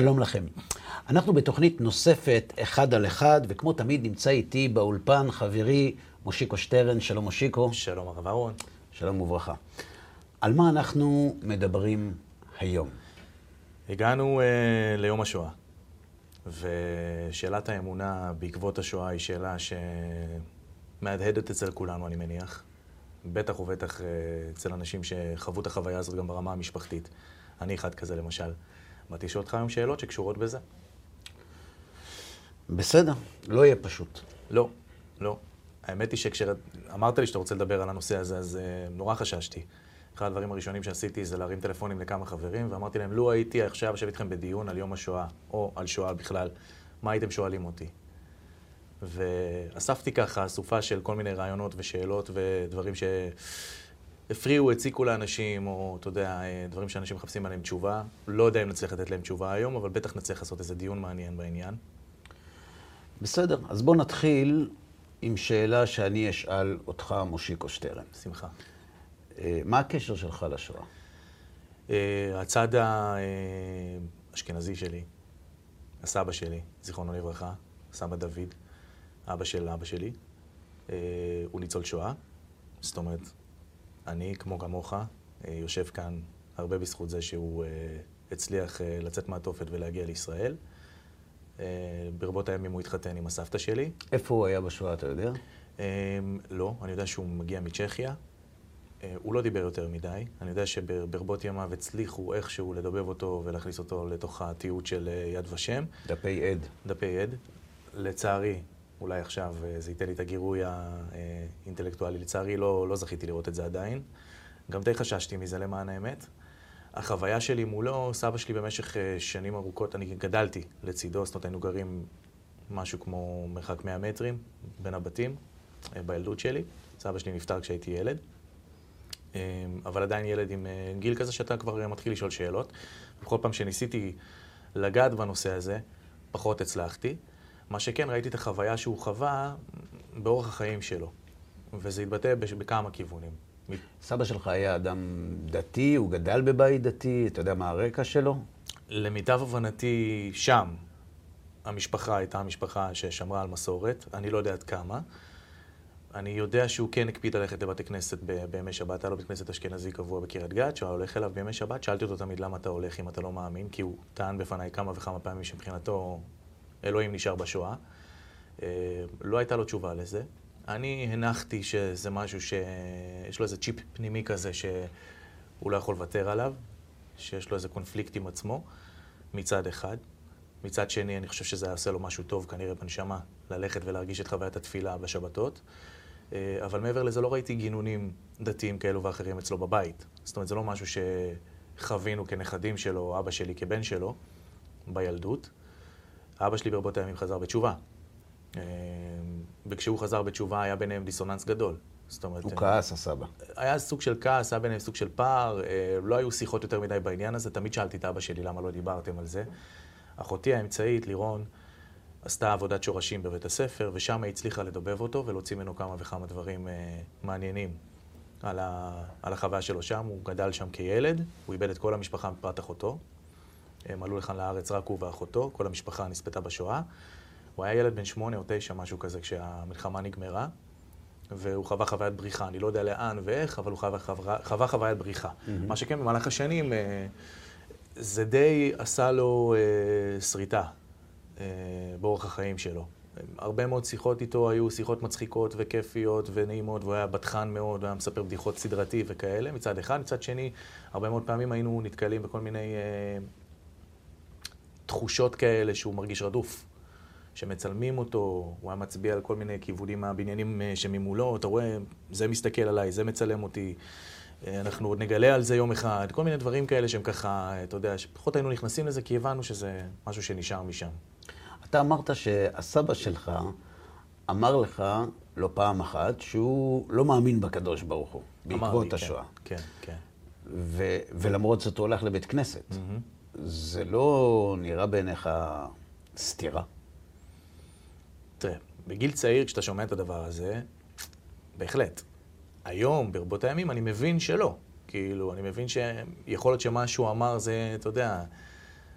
שלום לכם. אנחנו בתוכנית נוספת אחד על אחד, וכמו תמיד נמצא איתי באולפן חברי מושיקו שטרן. שלום מושיקו. שלום הרב אהרון. שלום וברכה. על מה אנחנו מדברים היום? הגענו ליום השואה, ושאלת האמונה בעקבות השואה היא שאלה שמהדהדת אצל כולנו, אני מניח. בטח ובטח אצל אנשים שחוו את החוויה הזאת גם ברמה המשפחתית. אני אחד כזה למשל. באתי לשאול אותך היום שאלות שקשורות בזה. בסדר, לא יהיה פשוט. לא, לא. האמת היא שכשאמרת לי שאתה רוצה לדבר על הנושא הזה, אז נורא חששתי. אחד הדברים הראשונים שעשיתי זה להרים טלפונים לכמה חברים, ואמרתי להם, לו הייתי עכשיו יושב איתכם בדיון על יום השואה, או על שואה בכלל, מה הייתם שואלים אותי? ואספתי ככה סופה של כל מיני רעיונות ושאלות ודברים שהפריעו, הציקו לאנשים, או אתה יודע, דברים שאנשים מחפשים עליהם תשובה. לא יודע אם נצליח לתת להם תשובה היום, אבל בטח נצליח לעשות איזה דיון מעניין בעניין. בסדר, אז בוא נתחיל עם שאלה שאני אשאל אותך, מושיקו שטרן. שמחה. מה הקשר שלך לשואה? הצד האשכנזי שלי, הסבא שלי, זיכרונו לברכה, סבא דוד, אבא של אבא שלי, הוא ניצול שואה. זאת אומרת, אני כמו כמוך יושב כאן הרבה בזכות זה שהוא הצליח לצאת מהתופת ולהגיע לישראל. ברבות הימים הוא התחתן עם הסבתא שלי. איפה הוא היה בשואה, אתה יודע? לא, אני יודע שהוא מגיע מצ'כיה. הוא לא דיבר יותר מדי. אני יודע שברבות ימיו הצליחו איכשהו לדבב אותו ולהכניס אותו לתוך התיעוד של יד ושם. דפי עד. דפי עד. לצערי, אולי עכשיו זה ייתן לי את הגירוי האינטלקטואלי. לצערי, לא זכיתי לראות את זה עדיין. גם די חששתי מזה למען האמת. החוויה שלי מולו, סבא שלי במשך שנים ארוכות, אני גדלתי לצידו, זאת אומרת, היינו גרים משהו כמו מרחק 100 מטרים בין הבתים, בילדות שלי. סבא שלי נפטר כשהייתי ילד. אבל עדיין ילד עם גיל כזה שאתה כבר מתחיל לשאול שאלות. בכל פעם שניסיתי לגעת בנושא הזה, פחות הצלחתי. מה שכן, ראיתי את החוויה שהוא חווה באורח החיים שלו, וזה התבטא בכמה כיוונים. סבא שלך היה אדם דתי, הוא גדל בבית דתי, אתה יודע מה הרקע שלו? למיטב הבנתי שם, המשפחה הייתה משפחה ששמרה על מסורת, אני לא יודע עד כמה. אני יודע שהוא כן הקפיד ללכת לבית הכנסת בימי שבת, היה לו בית כנסת אשכנזי קבוע בקריית גת, שהוא הולך אליו בימי שבת, שאלתי אותו תמיד למה אתה הולך אם אתה לא מאמין, כי הוא טען בפניי כמה וכמה פעמים שמבחינתו אלוהים נשאר בשואה. לא הייתה לו תשובה לזה. אני הנחתי שזה משהו שיש לו איזה צ'יפ פנימי כזה שהוא לא יכול לוותר עליו, שיש לו איזה קונפליקט עם עצמו, מצד אחד. מצד שני, אני חושב שזה יעשה לו משהו טוב, כנראה בנשמה, ללכת ולהרגיש את חוויית התפילה בשבתות. אבל מעבר לזה לא ראיתי גינונים דתיים כאלו ואחרים אצלו בבית. זאת אומרת, זה לא משהו שחווינו כנכדים שלו, אבא שלי כבן שלו, בילדות. אבא שלי ברבות הימים חזר בתשובה. וכשהוא חזר בתשובה היה ביניהם דיסוננס גדול. זאת אומרת... הוא כעס, הסבא. היה סוג של כעס, היה ביניהם סוג של פער. לא היו שיחות יותר מדי בעניין הזה. תמיד שאלתי את אבא שלי למה לא דיברתם על זה. אחותי האמצעית, לירון, עשתה עבודת שורשים בבית הספר, ושם היא הצליחה לדובב אותו ולהוציא ממנו כמה וכמה דברים מעניינים על החוויה שלו שם. הוא גדל שם כילד, הוא איבד את כל המשפחה מפרט אחותו. הם עלו לכאן לארץ רק הוא ואחותו, כל המשפחה נספתה בשואה. הוא היה ילד בן 8 או 9, משהו כזה, כשהמלחמה נגמרה, והוא חווה חוויית בריחה. אני לא יודע לאן ואיך, אבל הוא חווה חוויית בריחה. מה שכן, במהלך השנים, זה די עשה לו שריטה באורח החיים שלו. הרבה מאוד שיחות איתו היו שיחות מצחיקות וכיפיות ונעימות, והוא היה בטחן מאוד, הוא היה מספר בדיחות סדרתי וכאלה, מצד אחד. מצד שני, הרבה מאוד פעמים היינו נתקלים בכל מיני תחושות כאלה שהוא מרגיש רדוף, שמצלמים אותו, הוא היה מצביע על כל מיני כיוונים מהבניינים שממולו, אתה רואה, זה מסתכל עליי, זה מצלם אותי. אנחנו עוד נגלה על זה יום אחד, כל מיני דברים כאלה שהם ככה, אתה יודע, שפחות היינו נכנסים לזה, כי הבנו שזה משהו שנשאר משם. אתה אמרת שהסבא שלך אמר לך לא פעם אחת שהוא לא מאמין בקדוש ברוך הוא, בעקבות השואה. כן, כן. ולמרות זאת הוא הולך לבית כנסת. זה לא נראה בעיניך סתירה? תראה, בגיל צעיר כשאתה שומע את הדבר הזה, בהחלט. היום, ברבות הימים, אני מבין שלא. כאילו, אני מבין שיכול להיות שמה שהוא אמר זה, אתה יודע,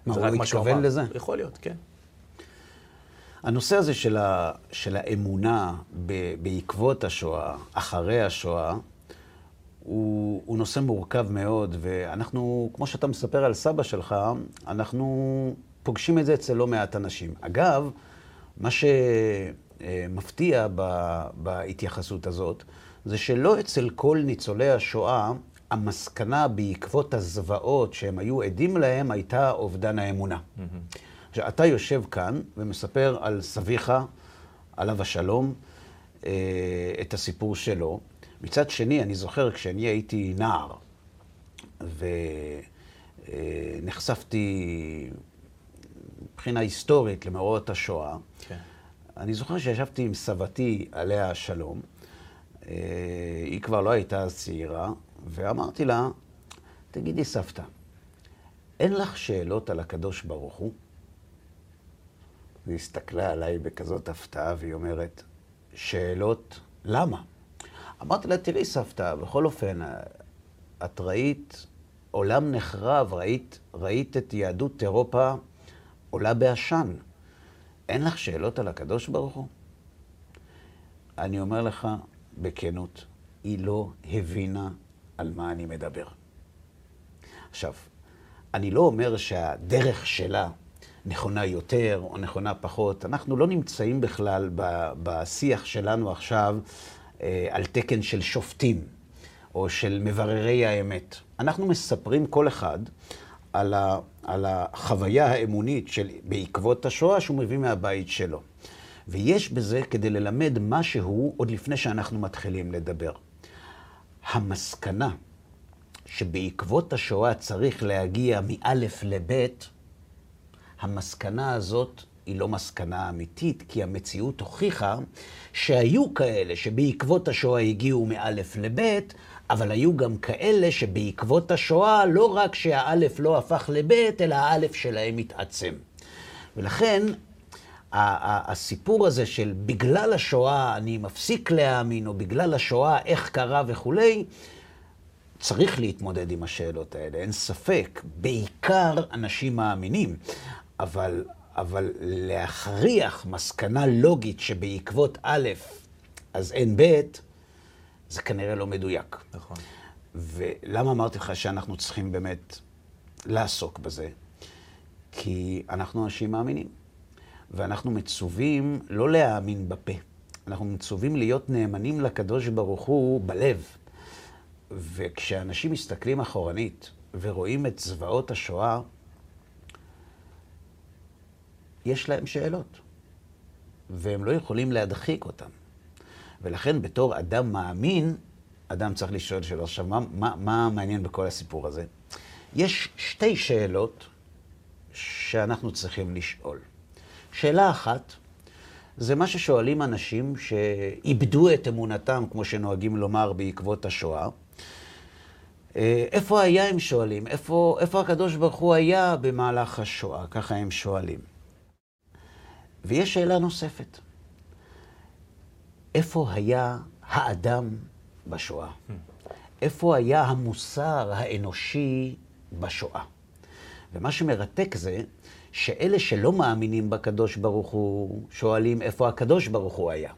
מה, הוא התכוון לזה? יכול להיות, כן. הנושא הזה של האמונה בעקבות השואה, אחרי השואה, הוא נושא מורכב מאוד, ואנחנו, כמו שאתה מספר על סבא שלך, אנחנו פוגשים את זה אצל לא מעט אנשים. אגב, מה שמפתיע בהתייחסות הזאת, זה שלא אצל כל ניצולי השואה, המסקנה בעקבות הזוועות שהם היו עדים להם, הייתה אובדן האמונה. עכשיו, אתה יושב כאן ומספר על סביך, עליו השלום, את הסיפור שלו. מצד שני, אני זוכר כשאני הייתי נער, ונחשפתי מבחינה היסטורית למאורעות השואה, כן. אני זוכר שישבתי עם סבתי עליה השלום, היא כבר לא הייתה אז צעירה, ואמרתי לה, תגידי סבתא, אין לך שאלות על הקדוש ברוך הוא? היא הסתכלה עליי בכזאת הפתעה, והיא אומרת, שאלות, למה? אמרתי לה, תראי סבתא, בכל אופן, את ראית עולם נחרב, ראית את יהדות אירופה עולה באשן. אין לך שאלות על הקדוש ברוך הוא? אני אומר לך, בכנות, היא לא הבינה על מה אני מדבר. עכשיו, אני לא אומר שהדרך שלה נכונה יותר או נכונה פחות. אנחנו לא נמצאים בכלל בשיח שלנו עכשיו על תקן של שופטים או של מבררי האמת. אנחנו מספרים כל אחד על החוויה האמונית בעקבות השואה שהוא מביא מהבית שלו. ויש בזה כדי ללמד משהו עוד לפני שאנחנו מתחילים לדבר. המסקנה שבעקבות השואה צריך להגיע מאלף לבית, המסקנה הזאת היא לא מסקנה אמיתית, כי המציאות הוכיחה שהיו כאלה שבעקבות השואה הגיעו מאלף לבית, אבל היו גם כאלה שבעקבות השואה לא רק שהאלף לא הפך לבית, אלא האלף שלהם התעצם. ולכן הסיפור הזה של בגלל השואה אני מפסיק להאמין, או בגלל השואה איך קרה וכולי, צריך להתמודד עם השאלות האלה, אין ספק, בעיקר אנשים מאמינים, אבל להכריח מסקנה לוגית שבעקבות א' אז אין ב', זה כנראה לא מדויק. נכון. ולמה אמרתי לך שאנחנו צריכים באמת לעסוק בזה? כי אנחנו אנשים מאמינים, ואנחנו מצווים לא להאמין בפה, אנחנו מצווים להיות נאמנים לקדוש ברוך הוא בלב. וכשאנשים מסתכלים אחורנית ורואים את זוועות השואה, יש להם שאלות, והם לא יכולים להדחיק אותם. ולכן בתור אדם מאמין, אדם צריך לשאול שאלות. עכשיו, מה מעניין בכל הסיפור הזה? יש שתי שאלות שאנחנו צריכים לשאול. שאלה אחת, זה מה ששואלים אנשים שאיבדו את אמונתם, כמו שנוהגים לומר, בעקבות השואה. איפה היה, הם שואלים? איפה הקדוש ברוך הוא היה במהלך השואה? ככה הם שואלים. ויש שאלה נוספת. איפה היה האדם בשואה? איפה היה המוסר האנושי בשואה? ומה שמרתק זה, שאלה שלא מאמינים בקדוש ברוך הוא, שואלים איפה הקדוש ברוך הוא היה.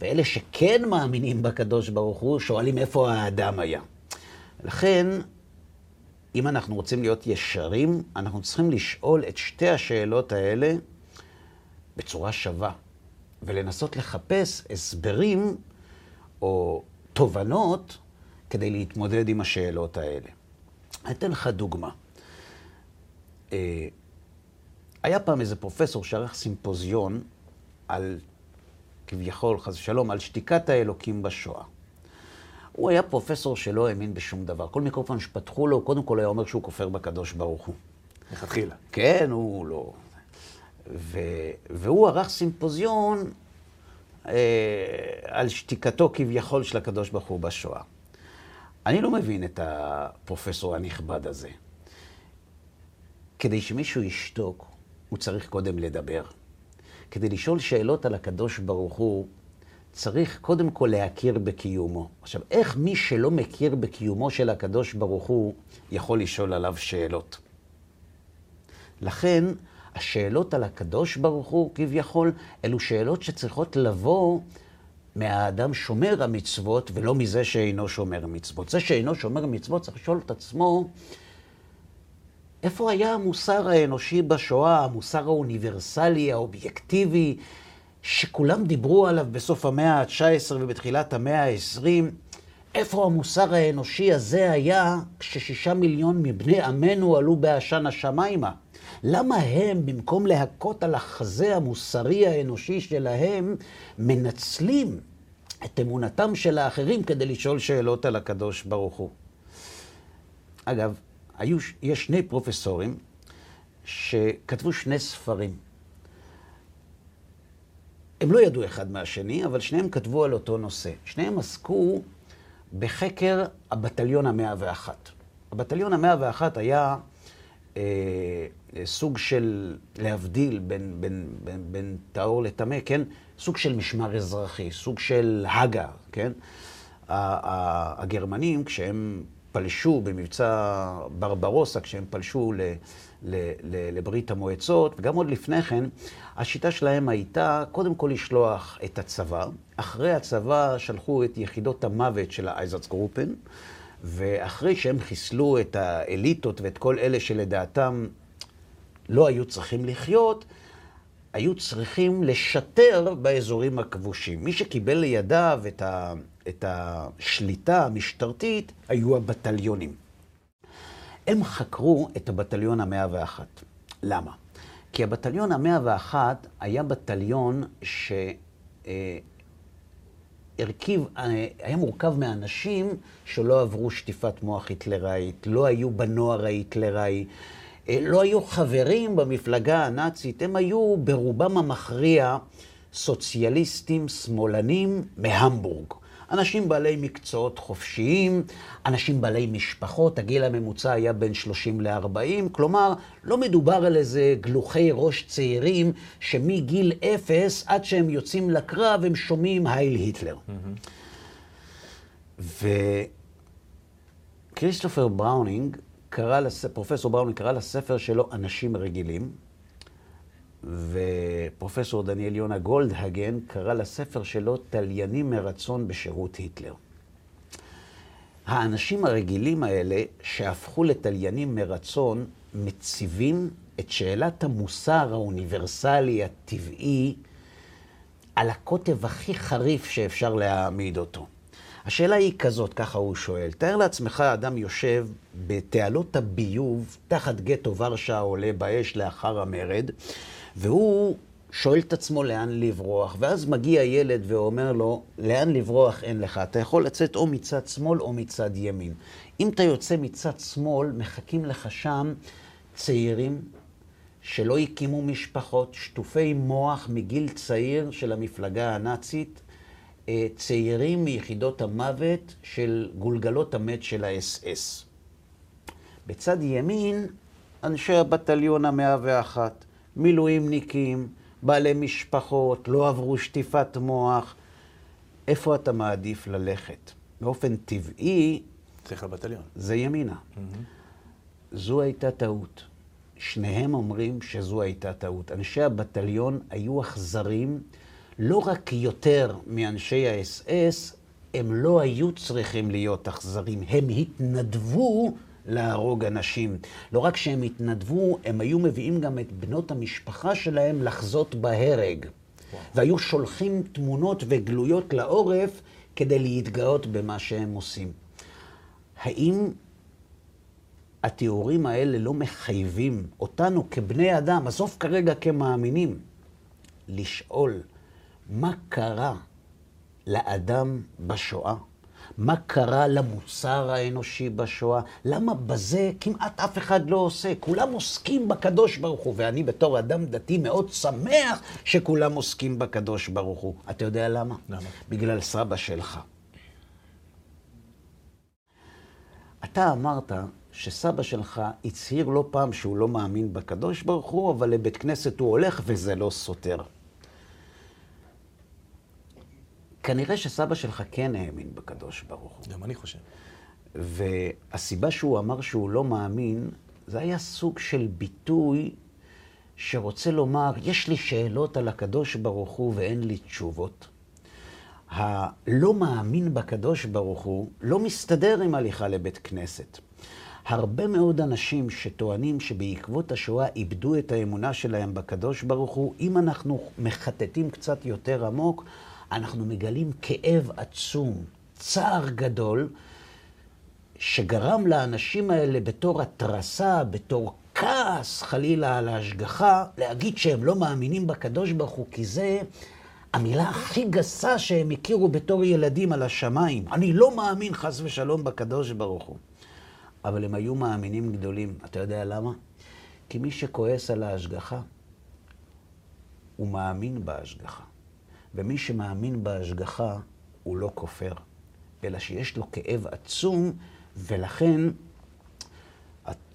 ואלה שכן מאמינים בקדוש ברוך הוא, שואלים איפה האדם היה. לכן, אם אנחנו רוצים להיות ישרים, אנחנו צריכים לשאול את שתי השאלות האלה בצורה שווה, ולנסות לחפש הסברים או תובנות כדי להתמודד עם השאלות האלה. אני אתן לך דוגמה. היה פעם איזה פרופסור שערך סימפוזיון על, כביכול, חס ושלום, על שתיקת האלוקים בשואה. הוא היה פרופסור שלא האמין בשום דבר. כל מיקרופון שפתחו לו, קודם כל היה אומר שהוא כופר בקדוש ברוך הוא. התחילה. כן, הוא לא... והוא ערך סימפוזיון על שתיקתו כביכול של הקדוש ברוך הוא בשואה. אני לא מבין את הפרופסור הנכבד הזה. כדי שמישהו ישתוק, הוא צריך קודם לדבר. כדי לשאול שאלות על הקדוש ברוך הוא, צריך קודם כל להכיר בקיומו. עכשיו, איך מי שלא מכיר בקיומו של הקדוש ברוך הוא, יכול לשאול עליו שאלות? לכן, השאלות על הקדוש ברוך הוא כביכול, אלו שאלות שצריכות לבוא מהאדם שומר המצוות, ולא מזה שאינו שומר המצוות. זה שאינו שומר המצוות צריך לשאול את עצמו, איפה היה המוסר האנושי בשואה, המוסר האוניברסלי, האובייקטיבי, שכולם דיברו עליו בסוף המאה ה-19 ובתחילת המאה ה-20, איפה המוסר האנושי הזה היה כש6 מיליון מבני עמנו עלו בעשן השמיימה? למה הם, במקום להכות על החזה המוסרי האנושי שלהם, מנצלים את אמונתם של האחרים כדי לשאול שאלות על הקדוש ברוך הוא? אגב, יש שני פרופסורים שכתבו שני ספרים. הם לא ידעו אחד מהשני, אבל שניהם כתבו על אותו נושא. שניהם עסקו בחקר הבטליון 101. הבטליון 101 היה סוג של, להבדיל בין טהור לטמא, כן? סוג של משמר אזרחי, סוג של הגה, כן? הגרמנים, כשהם פלשו במבצע ברברוסה, כשהם פלשו לברית המועצות, וגם עוד לפני כן, השיטה שלהם הייתה קודם כל לשלוח את הצבא. אחרי הצבא שלחו את יחידות המוות של האייזצגרופן, ואחרי שהם חיסלו את האליטות ואת כל אלה שלדעתם לא היו צריכים לחיות, היו צריכים לשטר באזורים הכבושים. מי שקיבל לידיו את השליטה המשטרתית היו הבטליונים. הם חקרו את הבטליון 101. למה? כי הבטליון 101 היה בטליון היה מורכב מאנשים שלא עברו שטיפת מוח היטלראית, לא היו בנוער ההיטלראי, לא היו חברים במפלגה הנאצית, הם היו ברובם המכריע סוציאליסטים שמאלנים מהמבורג. אנשים בעלי מקצועות חופשיים, אנשים בעלי משפחות, הגיל הממוצע היה בין 30 ל-40, כלומר, לא מדובר על איזה גלוחי ראש צעירים שמגיל 0 עד שהם יוצאים לקרב הם שומעים הייל היטלר. וכריסטופר בראונינג, פרופסור בראונינג קרא לספר שלו אנשים רגילים, ופרופסור דניאל יונה גולדהגן קרא לספר שלו תליינים מרצון בשירות היטלר. האנשים הרגילים האלה שהפכו לתליינים מרצון מציבים את שאלת המוסר האוניברסלי הטבעי על הקוטב הכי חריף שאפשר להעמיד אותו. השאלה היא כזאת, ככה הוא שואל, תאר לעצמך אדם יושב בתעלות הביוב תחת גטו ורשה עולה באש לאחר המרד, והוא שואל את עצמו לאן לברוח, ואז מגיע ילד ואומר לו, לאן לברוח אין לך, אתה יכול לצאת או מצד שמאל או מצד ימין. אם אתה יוצא מצד שמאל, מחכים לך שם צעירים שלא הקימו משפחות, שטופי מוח מגיל צעיר של המפלגה הנאצית, צעירים מיחידות המוות של גולגלות המת של האס-אס. בצד ימין, אנשי הבטליון 101, מילואימניקים, בעלי משפחות, לא עברו שטיפת מוח. איפה אתה מעדיף ללכת? באופן טבעי, צריך לבטליון. זה ימינה. זו הייתה טעות. שניהם אומרים שזו הייתה טעות. אנשי הבטליון היו אכזרים, לא רק יותר מאנשי האס-אס, הם לא היו צריכים להיות אכזרים. הם התנדבו להרוג אנשים. לא רק שהם התנדבו, הם היו מביאים גם את בנות המשפחה שלהם לחזות בהרג. וואו. והיו שולחים תמונות וגלויות לעורף כדי להתגאות במה שהם עושים. האם התיאורים האלה לא מחייבים אותנו כבני אדם, עזוב כרגע כמאמינים, לשאול מה קרה לאדם בשואה? מה קרה למוסר האנושי בשואה? למה בזה כמעט אף אחד לא עושה? כולם עוסקים בקדוש ברוך הוא, ואני בתור אדם דתי מאוד שמח שכולם עוסקים בקדוש ברוך הוא. אתה יודע למה? למה? בגלל סבא שלך. אתה אמרת שסבא שלך הצהיר לא פעם שהוא לא מאמין בקדוש ברוך הוא, אבל לבית כנסת הוא הולך וזה לא סותר. כנראה שסבא שלך כן האמין בקדוש ברוך הוא. גם אני חושב. והסיבה שהוא אמר שהוא לא מאמין, זה היה סוג של ביטוי שרוצה לומר, יש לי שאלות על הקדוש ברוך הוא ואין לי תשובות. הלא מאמין בקדוש ברוך הוא לא מסתדר עם הליכה לבית כנסת. הרבה מאוד אנשים שטוענים שבעקבות השואה איבדו את האמונה שלהם בקדוש ברוך הוא, אם אנחנו מחטטים קצת יותר עמוק, אנחנו מגלים כאב עצום, צער גדול, שגרם לאנשים האלה בתור התרסה, בתור כעס חלילה על ההשגחה, להגיד שהם לא מאמינים בקדוש ברוך הוא, כי זה המילה הכי גסה שהם הכירו בתור ילדים על השמיים. אני לא מאמין חס ושלום בקדוש ברוך הוא. אבל הם היו מאמינים גדולים. אתה יודע למה? כי מי שכועס על ההשגחה, הוא מאמין בהשגחה. ומי שמאמין בהשגחה, הוא לא כופר, אלא שיש לו כאב עצום, ולכן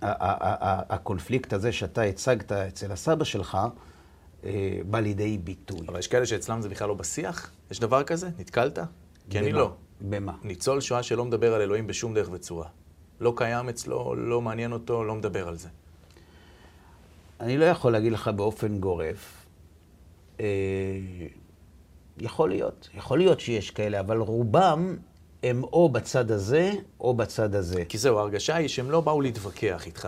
הקונפליקט הזה שאתה הצגת אצל הסבא שלך, בא לידי ביטוי. אבל יש כאלה שאצלם זה בכלל לא בשיח? יש דבר כזה? נתקלת? כי אני לא. במה? ניצול שואה שלא מדבר על אלוהים בשום דרך וצורה. לא קיים אצלו, לא מעניין אותו, לא מדבר על זה. אני לא יכול להגיד לך באופן גורף. יכול להיות. יכול להיות שיש כאלה, אבל רובם הם או בצד הזה, או בצד הזה. כי זהו, ההרגשה היא שהם לא באו להתווכח איתך,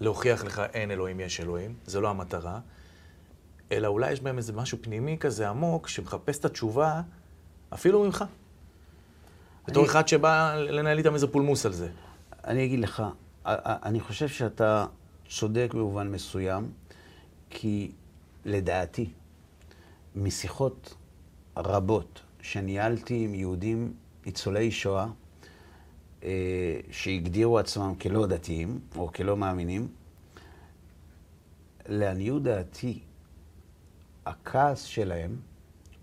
להוכיח לך אין אלוהים, יש אלוהים, זה לא המטרה, אלא אולי יש בהם איזה משהו פנימי כזה עמוק, שמחפש את התשובה אפילו ממך. בתור אחד שבא לנהל איתם איזה פולמוס על זה. אני אגיד לך, אני חושב שאתה צודק במובן מסוים, כי לדעתי, משיחות רבות שניהלתי עם יהודים ניצולי שואה, שהגדירו עצמם כלא דתיים או כלא מאמינים, לעניות דעתי, הכעס שלהם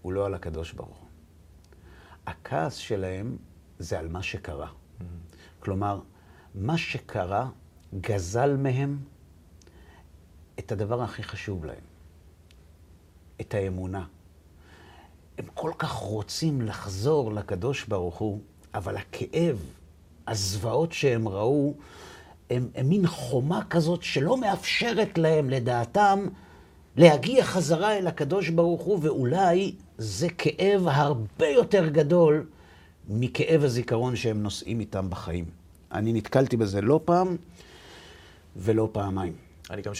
הוא לא על הקדוש ברוך הוא. הכעס שלהם זה על מה שקרה. כלומר, מה שקרה גזל מהם את הדבר הכי חשוב להם, את האמונה. הם כל כך רוצים לחזור לקדוש ברוך הוא, אבל הכאב, הזוועות שהם ראו, הם מין חומה כזאת שלא מאפשרת להם, לדעתם, להגיע חזרה אל הקדוש ברוך הוא, ואולי זה כאב הרבה יותר גדול מכאב הזיכרון שהם נושאים איתם בחיים. אני נתקלתי בזה לא פעם ולא פעמיים. אני גם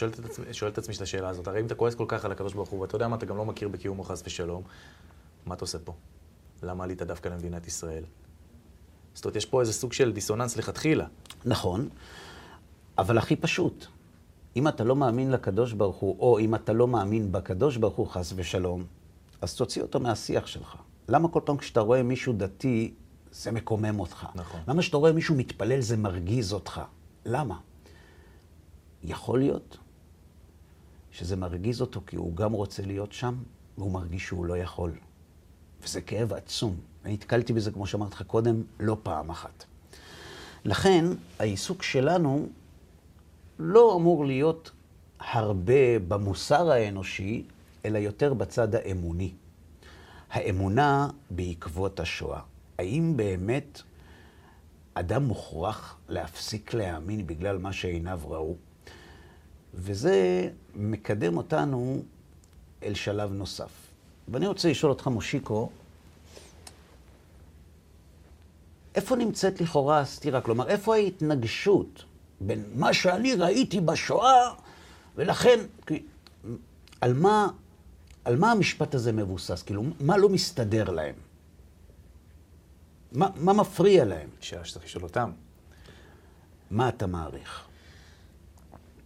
שואל את עצמי את השאלה הזאת. הרי אם אתה כועס כל כך על הקדוש ברוך הוא, ואתה יודע מה, אתה גם לא מכיר בקיומו חס ושלום, מה אתה עושה פה? למה עלית דווקא למדינת ישראל? זאת אומרת, יש פה איזה סוג של דיסוננס לכתחילה. נכון, אבל הכי פשוט. אם אתה לא מאמין לקדוש ברוך הוא, או אם אתה לא מאמין בקדוש ברוך הוא חס ושלום, אז תוציא אותו מהשיח שלך. למה כל פעם כשאתה רואה מישהו דתי, זה מקומם אותך? נכון. למה כשאתה רואה מישהו מתפלל, זה מרגיז אותך? למה? יכול להיות שזה מרגיז אותו כי הוא גם רוצה להיות שם, והוא מרגיש שהוא לא יכול. וזה כאב עצום. אני התקלתי בזה, כמו שאמרת לך קודם, לא פעם אחת. לכן, העיסוק שלנו לא אמור להיות הרבה במוסר האנושי, אלא יותר בצד האמוני. האמונה בעקבות השואה. האם באמת אדם מוכרח להפסיק להאמין בגלל מה שעיניו ראו? וזה מקדם אותנו אל שלב נוסף. ואני רוצה לשאול אותך, מושיקו, איפה נמצאת לכאורה הסתירה? כלומר, איפה ההתנגשות בין מה שאני ראיתי בשואה, ולכן, על מה המשפט הזה מבוסס? כאילו, מה לא מסתדר להם? מה מפריע להם? שאלה שצריך לשאול אותם. מה אתה מעריך?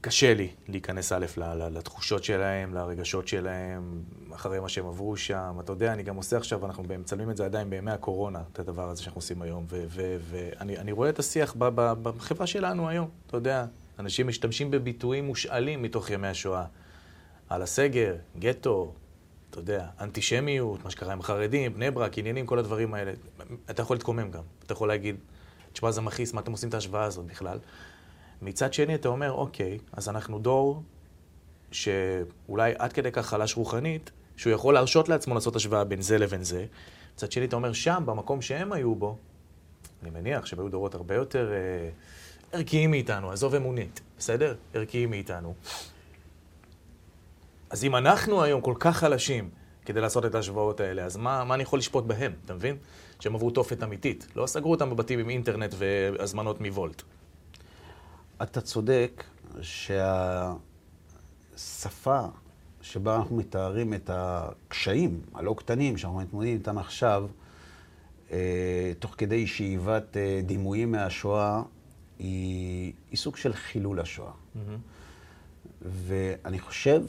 קשה לי להיכנס א' לתחושות שלהם, לרגשות שלהם, אחרי מה שהם עברו שם. אתה יודע, אני גם עושה עכשיו, אנחנו מצלמים את זה עדיין בימי הקורונה, את הדבר הזה שאנחנו עושים היום. ואני רואה את השיח בחברה שלנו היום, אתה יודע. אנשים משתמשים בביטויים מושאלים מתוך ימי השואה. על הסגר, גטו, אתה יודע, אנטישמיות, מה שקרה עם חרדים, בני ברק, עניינים, כל הדברים האלה. אתה יכול להתקומם גם. אתה יכול להגיד, תשמע, זה מכעיס, מה אתם עושים את ההשוואה הזאת בכלל? מצד שני, אתה אומר, אוקיי, אז אנחנו דור שאולי עד כדי כך חלש רוחנית, שהוא יכול להרשות לעצמו לעשות השוואה בין זה לבין זה. מצד שני, אתה אומר, שם, במקום שהם היו בו, אני מניח שהם היו דורות הרבה יותר ערכיים מאיתנו, עזוב אמונית, בסדר? ערכיים מאיתנו. אז אם אנחנו היום כל כך חלשים כדי לעשות את ההשוואות האלה, אז מה אני יכול לשפוט בהם, אתה מבין? שהם עברו תופת אמיתית. לא סגרו אותם בבתים עם אינטרנט והזמנות מוולט. אתה צודק שהשפה שבה אנחנו מתארים את הקשיים הלא קטנים שאנחנו מתמודדים איתם עכשיו, תוך כדי שאיבת דימויים מהשואה, היא סוג של חילול השואה. ואני חושב...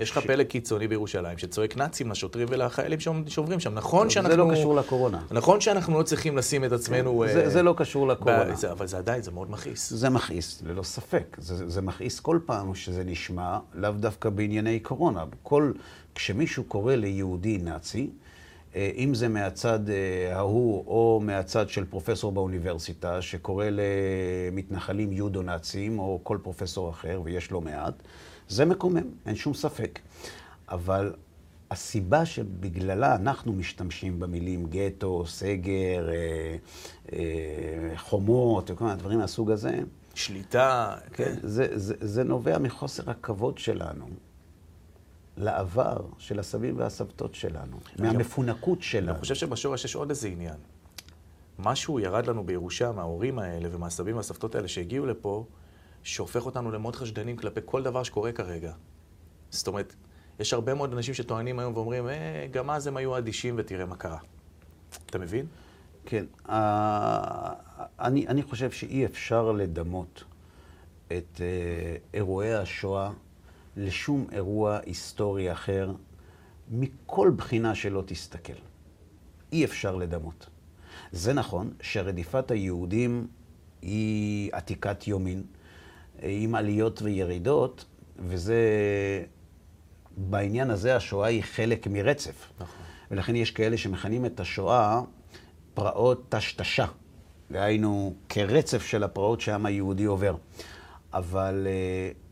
יש לך פלג קיצוני בירושלים שצועק נאצים לשוטרים ולחיילים שעוברים שם. נכון שאנחנו... זה לא קשור לקורונה. נכון שאנחנו לא צריכים לשים את עצמנו... זה לא קשור לקורונה. אבל זה עדיין, זה מאוד מכעיס. זה מכעיס, ללא ספק. זה מכעיס כל פעם שזה נשמע, לאו דווקא בענייני קורונה. כשמישהו קורא ליהודי נאצי, אם זה מהצד ההוא או מהצד של פרופסור באוניברסיטה, שקורא למתנחלים יודו-נאצים או כל פרופסור אחר, ויש לו מעט, זה מקומם, אין שום ספק. אבל הסיבה שבגללה אנחנו משתמשים במילים גטו, סגר, חומות וכל מיני דברים מהסוג הזה, שליטה, כן, זה נובע מחוסר הכבוד שלנו לעבר של הסבים והסבתות שלנו, מהמפונקות שלנו. אני חושב שבשורש יש עוד איזה עניין. משהו ירד לנו בירושה מההורים האלה ומהסבים והסבתות האלה שהגיעו לפה, שהופך אותנו למאוד חשדנים כלפי כל דבר שקורה כרגע. זאת אומרת, יש הרבה מאוד אנשים שטוענים היום ואומרים, גם אז הם היו אדישים ותראה מה קרה. אתה מבין? כן. אני חושב שאי אפשר לדמות את אירועי השואה לשום אירוע היסטורי אחר, מכל בחינה שלא תסתכל. אי אפשר לדמות. זה נכון שרדיפת היהודים היא עתיקת יומין, עם עליות וירידות, וזה... בעניין הזה השואה היא חלק מרצף. נכון. ולכן יש כאלה שמכנים את השואה פרעות תשתשה. דהיינו, כרצף של הפרעות שהעם היהודי עובר. אבל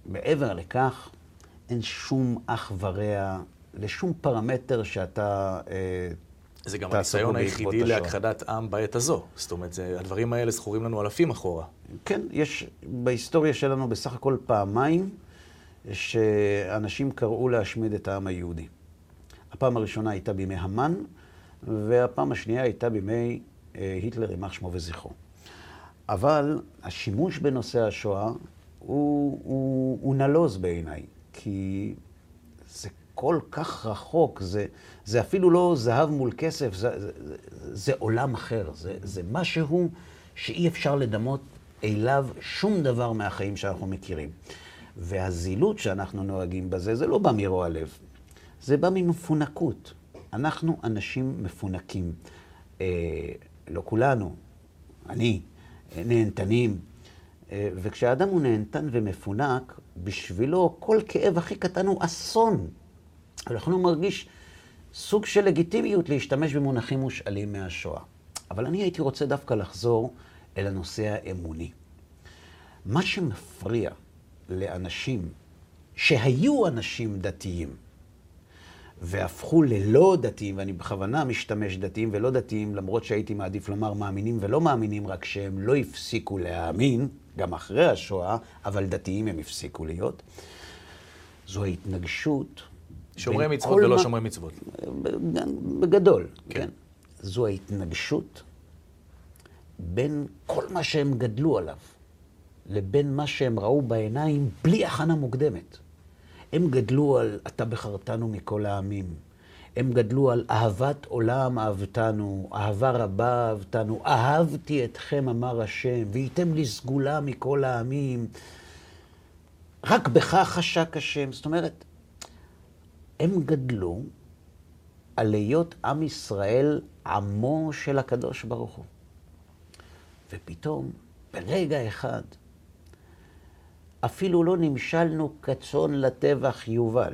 מעבר לכך, אין שום אח ורע, לשום פרמטר שאתה תעסוק בעקבות השואה. זה גם הניסיון היחידי להכחדת עם בעת הזו. זאת אומרת, הדברים האלה זכורים לנו אלפים אחורה. כן, יש בהיסטוריה שלנו בסך הכל פעמיים שאנשים קראו להשמיד את העם היהודי. הפעם הראשונה הייתה בימי המן, והפעם השנייה הייתה בימי היטלר, יימח שמו וזכרו. אבל השימוש בנושא השואה הוא נלוז בעיניי, כי זה כל כך רחוק, זה אפילו לא זהב מול כסף, זה עולם אחר, זה משהו שאי אפשר לדמות אליו שום דבר מהחיים שאנחנו מכירים. והזילות שאנחנו נוהגים בזה, זה לא בא מרוע לב, זה בא ממפונקות. אנחנו אנשים מפונקים. לא כולנו, אני, נהנתנים, וכשהאדם הוא נהנתן ומפונק, בשבילו כל כאב הכי קטן הוא אסון. אנחנו מרגיש סוג של לגיטימיות להשתמש במונחים מושאלים מהשואה. אבל אני הייתי רוצה דווקא לחזור אל הנושא האמוני. מה שמפריע לאנשים שהיו אנשים דתיים והפכו ללא דתיים, ואני בכוונה משתמש דתיים ולא דתיים, למרות שהייתי מעדיף לומר מאמינים ולא מאמינים, רק שהם לא הפסיקו להאמין, גם אחרי השואה, אבל דתיים הם הפסיקו להיות. זו ההתנגשות... שומרי מצוות ולא שומרי מצוות. בגדול, כן. זו ההתנגשות בין כל מה שהם גדלו עליו, לבין מה שהם ראו בעיניים בלי הכנה מוקדמת. הם גדלו על אתה בחרתנו מכל העמים. הם גדלו על אהבת עולם אהבתנו, אהבה רבה אהבתנו, אהבתי אתכם אמר השם, והייתם לי סגולה מכל העמים. רק בך חשק השם. זאת אומרת, הם גדלו על להיות עם ישראל עמו של הקדוש ברוך הוא. ופתאום, ברגע אחד, אפילו לא נמשלנו כצאן לטבח יובל.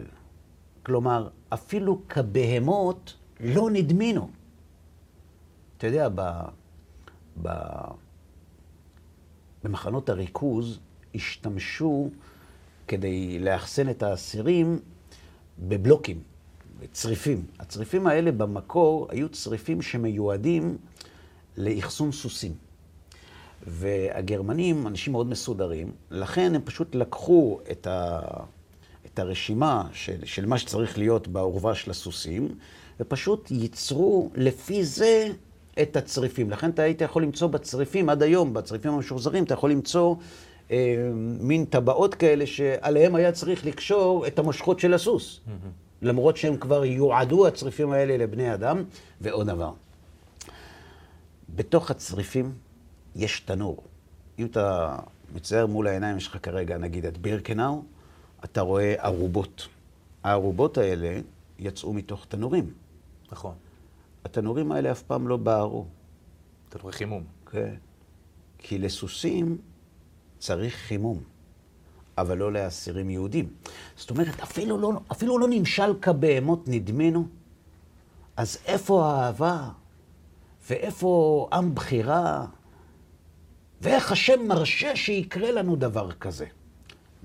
כלומר, אפילו כבהמות לא נדמינו. אתה יודע, במחנות הריכוז השתמשו כדי להחסן את האסירים בבלוקים, בצריפים. הצריפים האלה במקור היו צריפים שמיועדים לאחסון סוסים. והגרמנים, אנשים מאוד מסודרים, לכן הם פשוט לקחו את את הרשימה של מה שצריך להיות בעורבה של הסוסים, ופשוט ייצרו לפי זה את הצריפים. לכן אתה היית יכול למצוא בצריפים, עד היום, בצריפים המשוחזרים, אתה יכול למצוא מין טבעות כאלה שעליהם היה צריך לקשור את המושכות של הסוס. למרות שהם כבר יועדו הצריפים האלה לבני אדם. ועוד דבר, בתוך הצריפים יש תנור. אם אתה מצייר מול העיניים שלך כרגע, נגיד את בירקנאו, אתה רואה ערובות. הערובות האלה יצאו מתוך תנורים. נכון. התנורים האלה אף פעם לא בערו. תנורי חימום. כן. כי לסוסים צריך חימום, אבל לא לאסירים יהודים. זאת אומרת, אפילו לא נמשל כבהמות נדמנו, אז איפה האהבה? ואיפה עם בחירה? ואיך השם מרשה שיקרה לנו דבר כזה?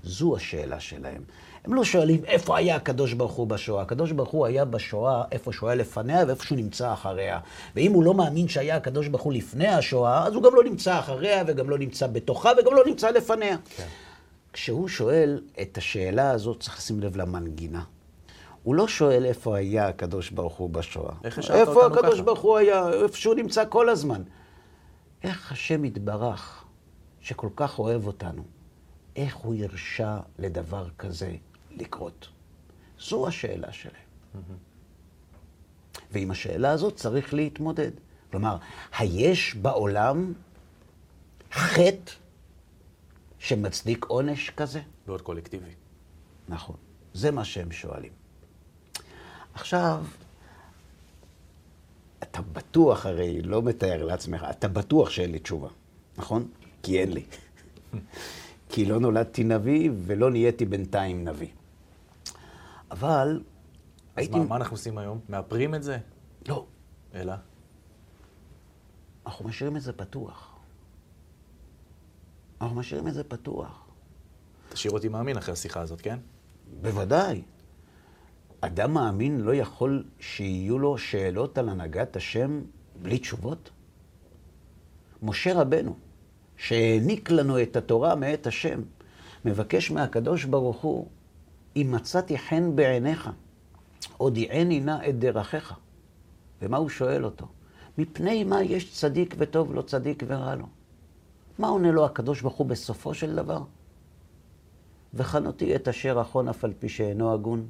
זו השאלה שלהם. הם לא שואלים איפה היה הקדוש ברוך הוא בשואה. הקדוש ברוך הוא היה בשואה איפה שהוא היה לפניה ואיפה שהוא נמצא אחריה. ואם הוא לא מאמין שהיה הקדוש ברוך הוא לפני השואה, אז הוא גם לא נמצא אחריה וגם לא נמצא בתוכה וגם לא נמצא לפניה. כן. כשהוא שואל את השאלה הזאת, צריך לשים לב למנגינה. הוא לא שואל איפה היה הקדוש ברוך הוא בשואה. איפה הקדוש ברוך הוא היה, איפה שהוא נמצא כל הזמן. איך השם יתברך שכל כך אוהב אותנו, איך הוא ירשה לדבר כזה לקרות? זו השאלה שלהם. ועם השאלה הזאת צריך להתמודד. כלומר, היש בעולם חטא שמצדיק עונש כזה? בעוד קולקטיבי. נכון. זה מה שהם שואלים. עכשיו, אתה בטוח, הרי לא מתאר לעצמך, אתה בטוח שאין לי תשובה, נכון? כי אין לי. כי לא נולדתי נביא ולא נהייתי בינתיים נביא. אבל הייתי... אז מה אנחנו עושים היום? מאפרים את זה? לא. אלא? אנחנו משאירים את זה פתוח. אנחנו משאירים את זה פתוח. תשאיר אותי מאמין אחרי השיחה הזאת, כן? בוודאי. אדם מאמין לא יכול שיהיו לו שאלות על הנהגת השם בלי תשובות? משה רבנו, שהעניק לנו את התורה מאת השם, מבקש מהקדוש ברוך הוא, אם מצאתי חן בעיניך, הודיעני נא את דרכיך. ומה הוא שואל אותו? מפני מה יש צדיק וטוב לא צדיק ורע לו? מה עונה לו הקדוש ברוך הוא בסופו של דבר? וחנותי את אשר אחון אף על פי שאינו הגון,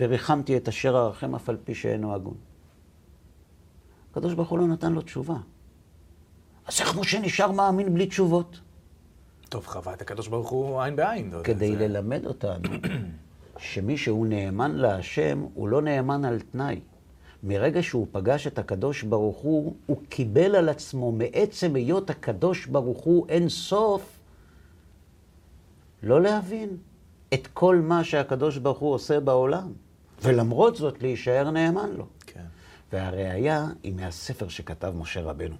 וריחמתי את אשר ערכם אף על פי שאינו הגון. הקדוש ברוך הוא לא נתן לו תשובה. אז איך משה נשאר מאמין בלי תשובות? טוב, חווה את הקדוש ברוך הוא עין בעין. כדי ללמד אותנו שמי שהוא נאמן להשם, הוא לא נאמן על תנאי. מרגע שהוא פגש את הקדוש ברוך הוא, הוא קיבל על עצמו מעצם היות הקדוש ברוך הוא אין סוף, לא להבין את כל מה שהקדוש ברוך הוא עושה בעולם, ולמרות זאת להישאר נאמן לו. כן. והראיה היא מהספר שכתב משה רבנו.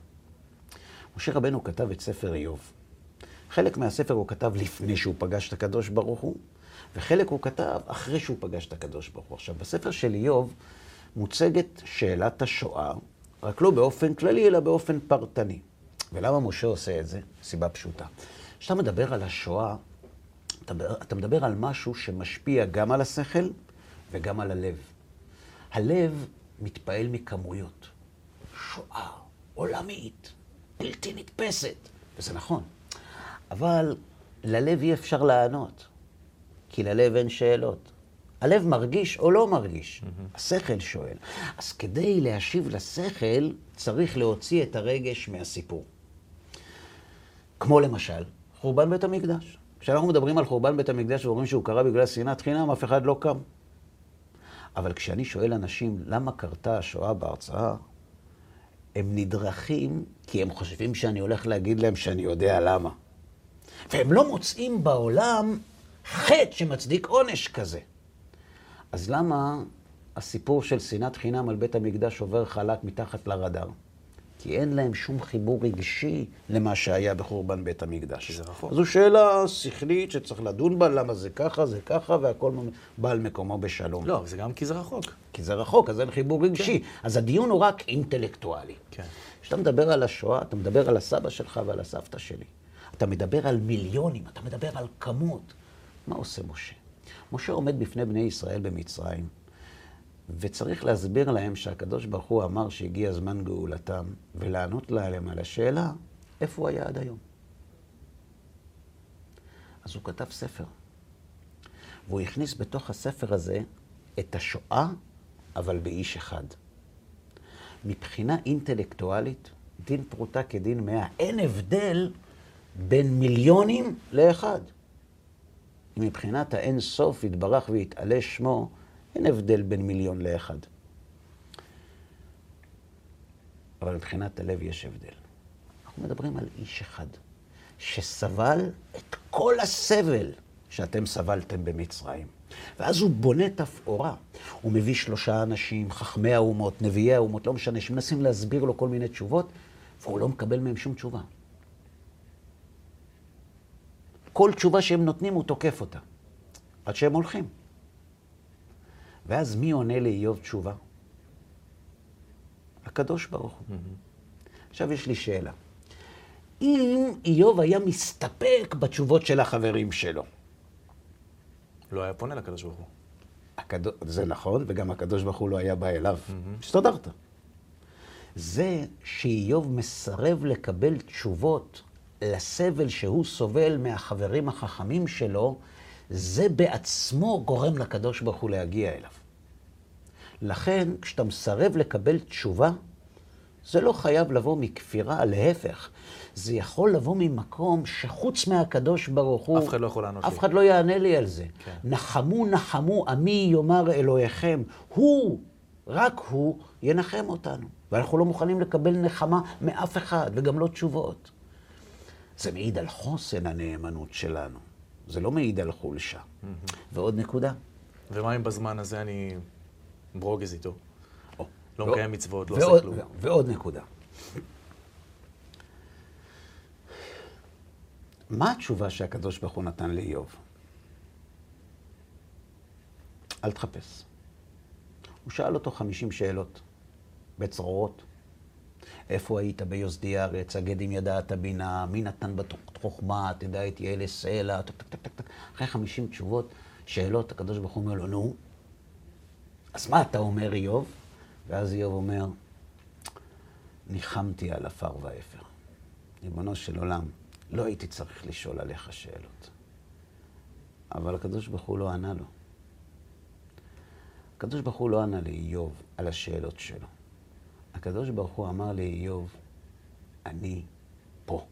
משה רבנו כתב את ספר איוב. חלק מהספר הוא כתב לפני שהוא פגש את הקדוש ברוך הוא, וחלק הוא כתב אחרי שהוא פגש את הקדוש ברוך הוא. עכשיו, בספר של איוב מוצגת שאלת השואה, רק לא באופן כללי, אלא באופן פרטני. ולמה משה עושה את זה? סיבה פשוטה. כשאתה מדבר על השואה, אתה מדבר על משהו שמשפיע גם על השכל וגם על הלב. הלב מתפעל מכמויות. שואה, עולמית, בלתי נתפסת. וזה נכון. אבל ללב אי אפשר לענות, כי ללב אין שאלות. הלב מרגיש או לא מרגיש. השכל שואל. אז כדי להשיב לשכל, צריך להוציא את הרגש מהסיפור. כמו למשל, חורבן בית המקדש. כשאנחנו מדברים על חורבן בית המקדש ואומרים שהוא קרה בגלל שנאת חינם, אף אחד לא קם. אבל כשאני שואל אנשים למה קרתה השואה בהרצאה, הם נדרכים כי הם חושבים שאני הולך להגיד להם שאני יודע למה. והם לא מוצאים בעולם חטא שמצדיק עונש כזה. אז למה הסיפור של שנאת חינם על בית המקדש עובר חלק מתחת לרדאר? כי אין להם שום חיבור רגשי למה שהיה בחורבן בית המקדש. זו שאלה שכלית שצריך לדון בה, למה זה ככה, והכל בא על מקומו בשלום. לא, זה גם כי זה רחוק. כי זה רחוק, אז אין חיבור רגשי. אז הדיון הוא רק אינטלקטואלי. כשאתה מדבר על השואה, אתה מדבר על הסבא שלך ועל הסבתא שלי. אתה מדבר על מיליונים, אתה מדבר על כמות. מה עושה משה? משה עומד בפני בני ישראל במצרים, וצריך להסביר להם שהקדוש ברוך הוא אמר שהגיע זמן גאולתם, ולענות להם על השאלה, איפה הוא היה עד היום? אז הוא כתב ספר, והוא הכניס בתוך הספר הזה את השואה, אבל באיש אחד. מבחינה אינטלקטואלית, דין פרוטה כדין 100, אין הבדל בין מיליונים לאחד. מבחינת האין סוף יתברך ויתעלה שמו, אין הבדל בין מיליון לאחד. אבל מבחינת הלב יש הבדל. אנחנו מדברים על איש אחד, שסבל את כל הסבל שאתם סבלתם במצרים. ואז הוא בונה תפאורה. הוא מביא 3 אנשים, חכמי האומות, נביאי האומות, לא משנה, שמנסים להסביר לו כל מיני תשובות, והוא לא מקבל מהם שום תשובה. כל תשובה שהם נותנים, הוא תוקף אותה, עד שהם הולכים. ואז מי עונה לאיוב תשובה? הקדוש ברוך הוא. עכשיו יש לי שאלה. אם איוב היה מסתפק בתשובות של החברים שלו, לא היה פונה לקדוש ברוך הוא. זה נכון, וגם הקדוש ברוך הוא לא היה בא אליו. הסתדרת. זה שאיוב מסרב לקבל תשובות לסבל שהוא סובל מהחברים החכמים שלו, זה בעצמו גורם לקדוש ברוך הוא להגיע אליו. לכן, כשאתה מסרב לקבל תשובה, זה לא חייב לבוא מכפירה, להפך. זה יכול לבוא ממקום שחוץ מהקדוש ברוך הוא, אף אחד לא יכול לענות לי. אף אחד לא יענה לי על זה. כן. נחמו, נחמו, עמי יאמר אלוהיכם. הוא, רק הוא, ינחם אותנו. ואנחנו לא מוכנים לקבל נחמה מאף אחד, וגם לא תשובות. זה מעיד על חוסן הנאמנות שלנו. זה לא מעיד על חולשה. ועוד נקודה. ומה אם בזמן הזה אני ברוגז איתו? לא מקיים מצוות, לא עושה כלום. ועוד נקודה. מה התשובה שהקדוש ברוך הוא נתן לאיוב? אל תחפש. הוא שאל אותו 50 שאלות, בצרורות. איפה היית ביוסדי ארץ, הגד אם ידעת בינה, מי נתן בתוכמה, תדע את יעל סלע, אחרי 50 תשובות, שאלות, הקדוש ברוך הוא אומר לו, נו, אז מה אתה אומר איוב? ואז איוב אומר, ניחמתי על עפר ואפר. ריבונו של עולם, לא הייתי צריך לשאול עליך שאלות. אבל הקדוש ברוך הוא לא ענה לו. הקדוש ברוך הוא לא ענה לאיוב על השאלות שלו. הקדוש ברוך הוא אמר לאיוב, אני פה.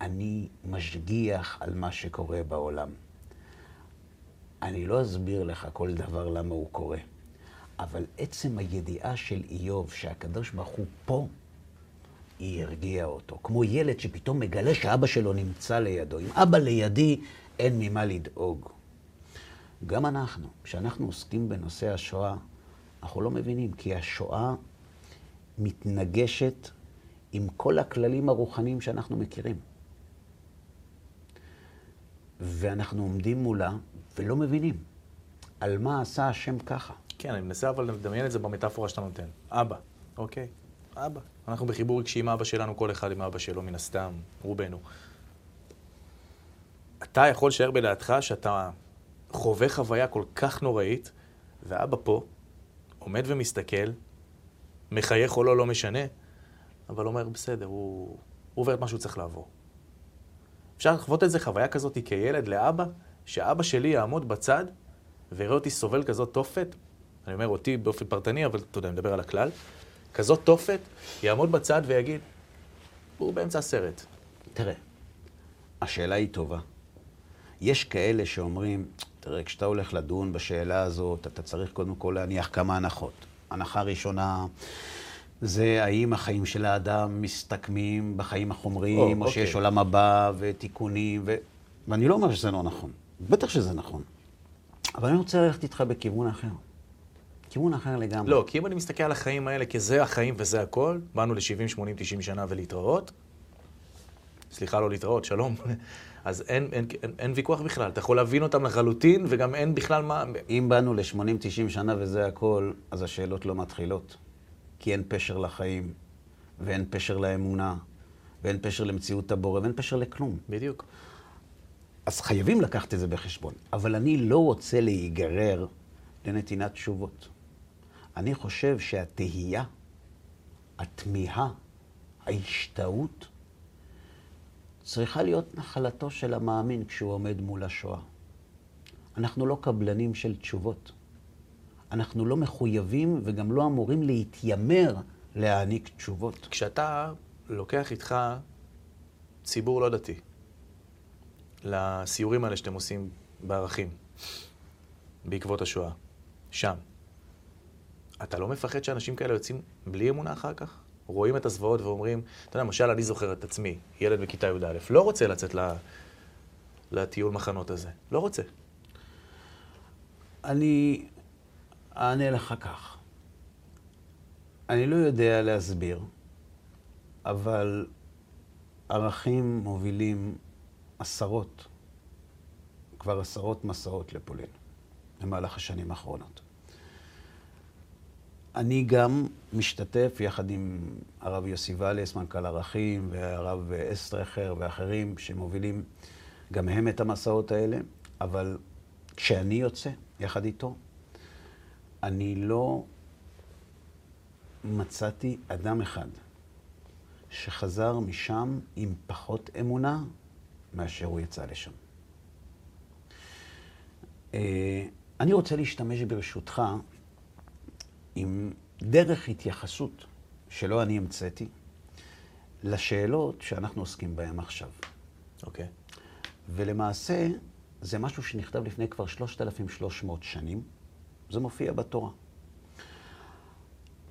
אני משגיח על מה שקורה בעולם. אני לא אסביר לך כל דבר למה הוא קורה. אבל עצם הידיעה של איוב שהקדוש ברוך הוא פה, היא הרגיעה אותו. כמו ילד שפתאום מגלה שאבא שלו נמצא לידו. אם אבא לידי, אין ממה לדאוג. גם אנחנו, כשאנחנו עוסקים בנושא השואה, אנחנו לא מבינים, כי השואה מתנגשת עם כל הכללים הרוחניים שאנחנו מכירים. ואנחנו עומדים מולה ולא מבינים על מה עשה השם ככה. כן, אני מנסה אבל לדמיין את זה במטאפורה שאתה נותן. אבא, אוקיי, אבא. אנחנו בחיבור רגשי עם אבא שלנו, כל אחד עם אבא שלו, מן הסתם, רובנו. אתה יכול לשער בדעתך שאתה חווה חוויה כל כך נוראית, ואבא פה עומד ומסתכל, מחייך או לא, לא משנה, אבל אומר, בסדר, הוא עובר את מה שהוא צריך לעבור. אפשר לחוות את זה חוויה כזאת כילד לאבא, שאבא שלי יעמוד בצד, ויראה אותי סובל כזאת תופת, אני אומר אותי באופן פרטני, אבל אתה יודע, מדבר על הכלל, כזאת תופת, יעמוד בצד ויגיד, הוא באמצע הסרט. תראה, השאלה היא טובה. יש כאלה שאומרים, תראה, כשאתה הולך לדון בשאלה הזאת, אתה צריך קודם כל להניח כמה הנחות. הנחה ראשונה זה האם החיים של האדם מסתכמים בחיים החומריים, או שיש עולם הבא ותיקונים, ואני לא אומר שזה לא נכון. בטח שזה נכון. אבל אני רוצה ללכת איתך בכיוון אחר. כיוון אחר לגמרי. לא, כי אם אני מסתכל על החיים האלה כזה החיים וזה הכל, באנו ל-70, 80, 90 שנה ולהתראות, סליחה, לא להתראות, שלום. אז אין ויכוח בכלל. אתה יכול להבין אותם לחלוטין, וגם אין בכלל מה... אם באנו ל-80, 90 שנה וזה הכל, אז השאלות לא מתחילות. כי אין פשר לחיים, ואין פשר לאמונה, ואין פשר למציאות הבורא, ואין פשר לכלום. בדיוק. אז חייבים לקחת את זה בחשבון. אבל אני לא רוצה להיגרר לנתינת תשובות. אני חושב שהתהייה, התמיהה, ההשתאות, צריכה להיות נחלתו של המאמין כשהוא עומד מול השואה. אנחנו לא קבלנים של תשובות. אנחנו לא מחויבים וגם לא אמורים להתיימר להעניק תשובות. כשאתה לוקח איתך ציבור לא דתי, לסיורים האלה שאתם עושים בערכים, בעקבות השואה, שם, אתה לא מפחד שאנשים כאלה יוצאים בלי אמונה אחר כך? רואים את הזוועות ואומרים, אתה יודע, משל אני זוכר את עצמי, ילד בכיתה י"א, לא רוצה לצאת לטיול מחנות הזה. לא רוצה. אני אענה לך כך. אני לא יודע להסביר, אבל ערכים מובילים כבר עשרות מסעות לפולין, במהלך השנים האחרונות. אני גם משתתף יחד עם הרב יוסי ולס, מנכ"ל ערכים, והרב אסטרחר ואחרים שמובילים גם הם את המסעות האלה, אבל כשאני יוצא יחד איתו, אני לא מצאתי אדם אחד שחזר משם עם פחות אמונה מאשר הוא יצא לשם. אני רוצה להשתמש ברשותך עם דרך התייחסות שלא אני המצאתי לשאלות שאנחנו עוסקים בהן עכשיו. אוקיי. ולמעשה זה משהו שנכתב לפני כבר 3,300 שנים. זה מופיע בתורה.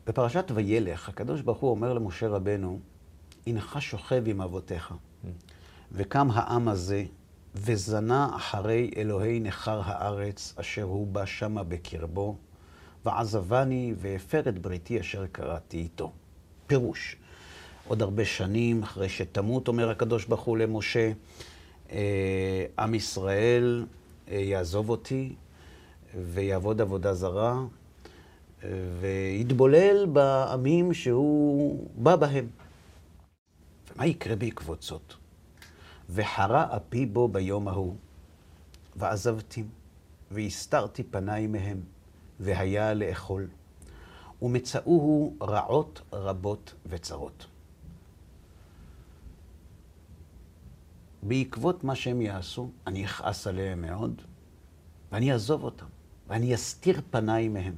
בפרשת וילך, הקדוש ברוך הוא אומר למשה רבנו, הנך שוכב עם אבותיך, וקם העם הזה, וזנה אחרי אלוהי נחר הארץ, אשר הוא בא שמה בקרבו, ועזבני והפר את בריתי אשר קראתי איתו. פירוש. עוד הרבה שנים אחרי שתמות, אומר הקדוש ברוך הוא למשה, עם ישראל יעזוב אותי, ויעבוד עבודה זרה, ויתבולל בעמים שהוא בא בהם. ומה יקרה בעקבות זאת? וחרה אפי בו ביום ההוא, ועזבתי, והסתרתי פניי מהם, והיה לאכול, ומצאוהו רעות רבות וצרות. בעקבות מה שהם יעשו, אני אכעס עליהם מאוד, ואני אעזוב אותם, ואני אסתיר פניי מהם.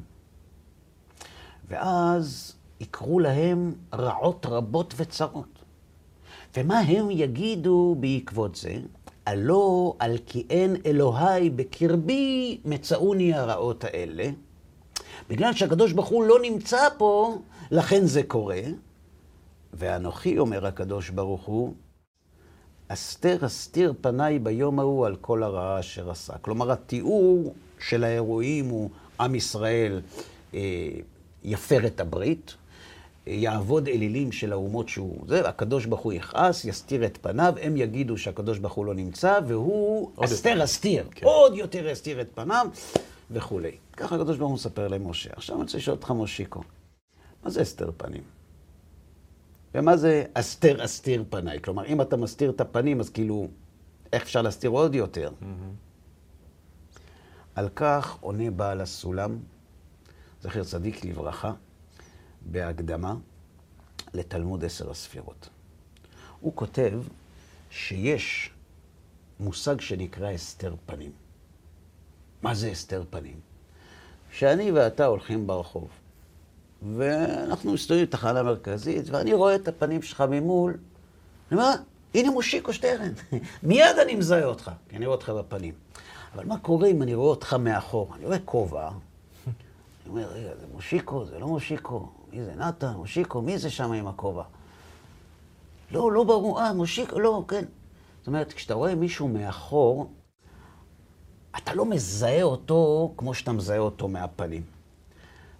ואז יקרו להם רעות רבות וצרות. ומה הם יגידו בעקבות זה? הלא על כי אין אלוהי בקרבי מצאוני הרעות האלה. בגלל שהקדוש ברוך הוא לא נמצא פה, לכן זה קורה. ואנוכי, אומר הקדוש ברוך הוא, אסתיר פניי ביום ההוא על כל הרעה אשר עשה. כלומר, התיאור של האירועים הוא עם ישראל יפר את הברית, יעבוד אלילים של האומות שהוא זה, הקדוש ברוך הוא יכעס, יסתיר את פניו, הם יגידו שהקדוש ברוך הוא לא נמצא, והוא אסתיר, כן. עוד יותר אסתיר את פניו, וכו'. ככה הקדוש ברוך הוא מספר למשה. עכשיו אני רוצה לשאול אותך, מושיקו, מה זה אסתיר פנים? ומה זה אסתיר פניי? כלומר, אם אתה מסתיר את הפנים, אז כאילו, איך אפשר להסתיר עוד יותר? Mm-hmm. על כך עונה בעל הסולם, זכר צדיק לברכה, בהקדמה לתלמוד 10 הספירות. הוא כותב שיש מושג שנקרא אסתר פנים. מה זה אסתר פנים? שאני ואתה הולכים ברחוב, ואנחנו מסתובבים בתחנה המרכזית, ואני רואה את הפנים שלך ממול, אני אומר, הנה מושיקו שטרן, מיד אני מזהה אותך, כי אני רואה אותך בפנים. אבל מה קורה אם אני רואה אותך מאחור? אני רואה כובע, אני אומר, רגע, זה מושיקו, זה לא מושיקו, מי זה נתן, מושיקו, מי זה שם עם הכובע? לא ברור, מושיקו, לא, כן. זאת אומרת, כשאתה רואה מישהו מאחור, אתה לא מזהה אותו כמו שאתה מזהה אותו מהפנים.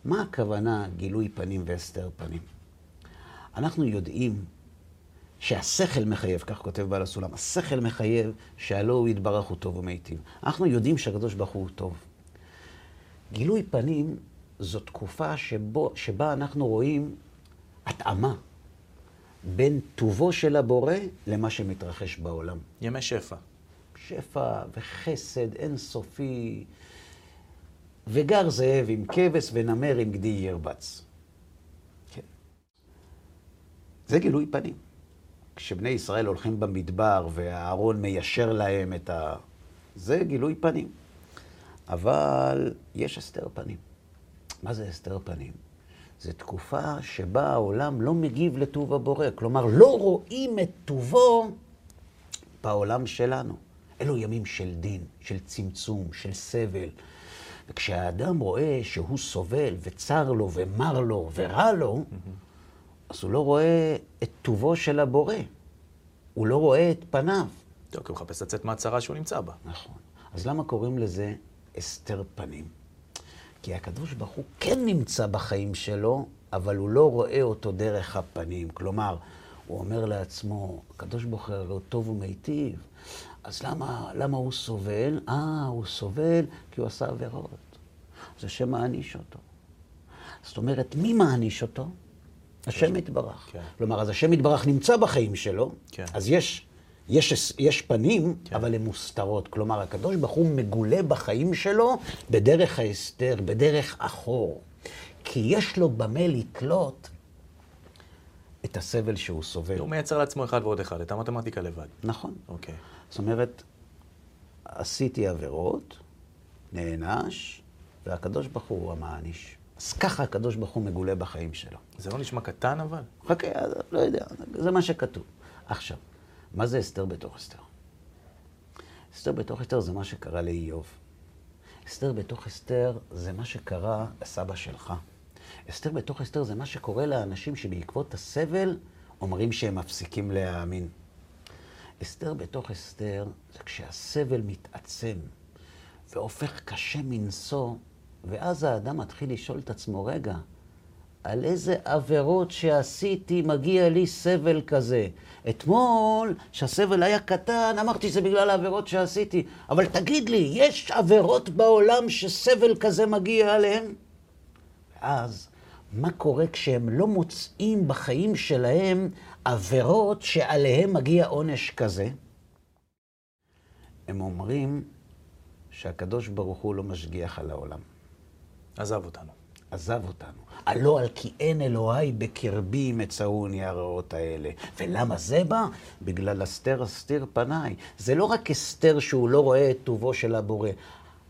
מה הכוונה גילוי פנים והסתר פנים? אנחנו יודעים שהשכל מחייב, כך כותב בעל הסולם, השכל מחייב שהלא הוא יתברך הוא טוב ומיטיב. אנחנו יודעים שהקדוש ברוך הוא טוב. גילוי פנים זו תקופה שבה אנחנו רואים התאמה בין טובו של הבורא למה שמתרחש בעולם. ימי שפע. שפע וחסד אינסופי, וגר זאב עם כבש ונמר עם גדי ירבץ. כן. זה גילוי פנים. כשבני ישראל הולכים במדבר והארון מיישר להם את ה... זה גילוי פנים. אבל יש הסתר פנים. מה זה הסתר פנים? זו תקופה שבה העולם לא מגיב לטוב הבורא. כלומר, לא רואים את טובו בעולם שלנו. אלו ימים של דין, של צמצום, של סבל. וכשהאדם רואה שהוא סובל וצר לו ומר לו ורע לו, אז הוא לא רואה את טובו של הבורא. הוא לא רואה את פניו. טוב, כי הוא מחפש לצאת מהצרה שהוא נמצא בה. נכון. אז למה קוראים לזה הסתר פנים? כי הקדוש ברוך הוא כן נמצא בחיים שלו, אבל הוא לא רואה אותו דרך הפנים. כלומר, הוא אומר לעצמו, הקדוש ברוך הוא טוב ומיטיב, אז למה הוא סובל? הוא סובל כי הוא עשה עבירות. זה שמעניש אותו. זאת אומרת, מי מעניש אותו? השם יתברך. כן. כלומר, אז השם יתברך נמצא בחיים שלו, כן. אז יש פנים, כן. אבל הן מוסתרות. כלומר, הקדוש ברוך הוא מגולה בחיים שלו בדרך ההסתר, בדרך אחור. כי יש לו במה לקלוט את הסבל שהוא סובל. הוא מייצר לעצמו אחד ועוד אחד, את המתמטיקה לבד. נכון. אוקיי. זאת אומרת, עשיתי עבירות, נענש, והקדוש ברוך הוא המעניש. אז ככה הקדוש ברוך הוא מגולה בחיים שלו. זה לא נשמע קטן אבל? חכה, לא יודע, זה מה שכתוב. עכשיו, מה זה אסתר בתוך אסתר? אסתר בתוך אסתר זה מה שקרה לאיוב. אסתר בתוך אסתר זה מה שקרה לסבא שלך. אסתר בתוך אסתר זה מה שקורה לאנשים שבעקבות הסבל אומרים שהם מפסיקים להאמין. אסתר בתוך אסתר זה כשהסבל מתעצם והופך קשה מנשוא, ואז האדם מתחיל לשאול את עצמו, רגע, על איזה עבירות שעשיתי מגיע לי סבל כזה? אתמול, שהסבל היה קטן, אמרתי זה בגלל העבירות שעשיתי. אבל תגיד לי, יש עבירות בעולם שסבל כזה מגיע עליהן? ואז, מה קורה כשהם לא מוצאים בחיים שלהם עבירות שעליהם מגיע עונש כזה? הם אומרים שהקדוש ברוך הוא לא משגיח על העולם. עזב אותנו. עזב אותנו. הלא על כי אין אלוהי בקרבי מצאוני הרעות האלה. ולמה זה בא? בגלל הסתר הסתיר פניי. זה לא רק הסתר שהוא לא רואה את טובו של הבורא.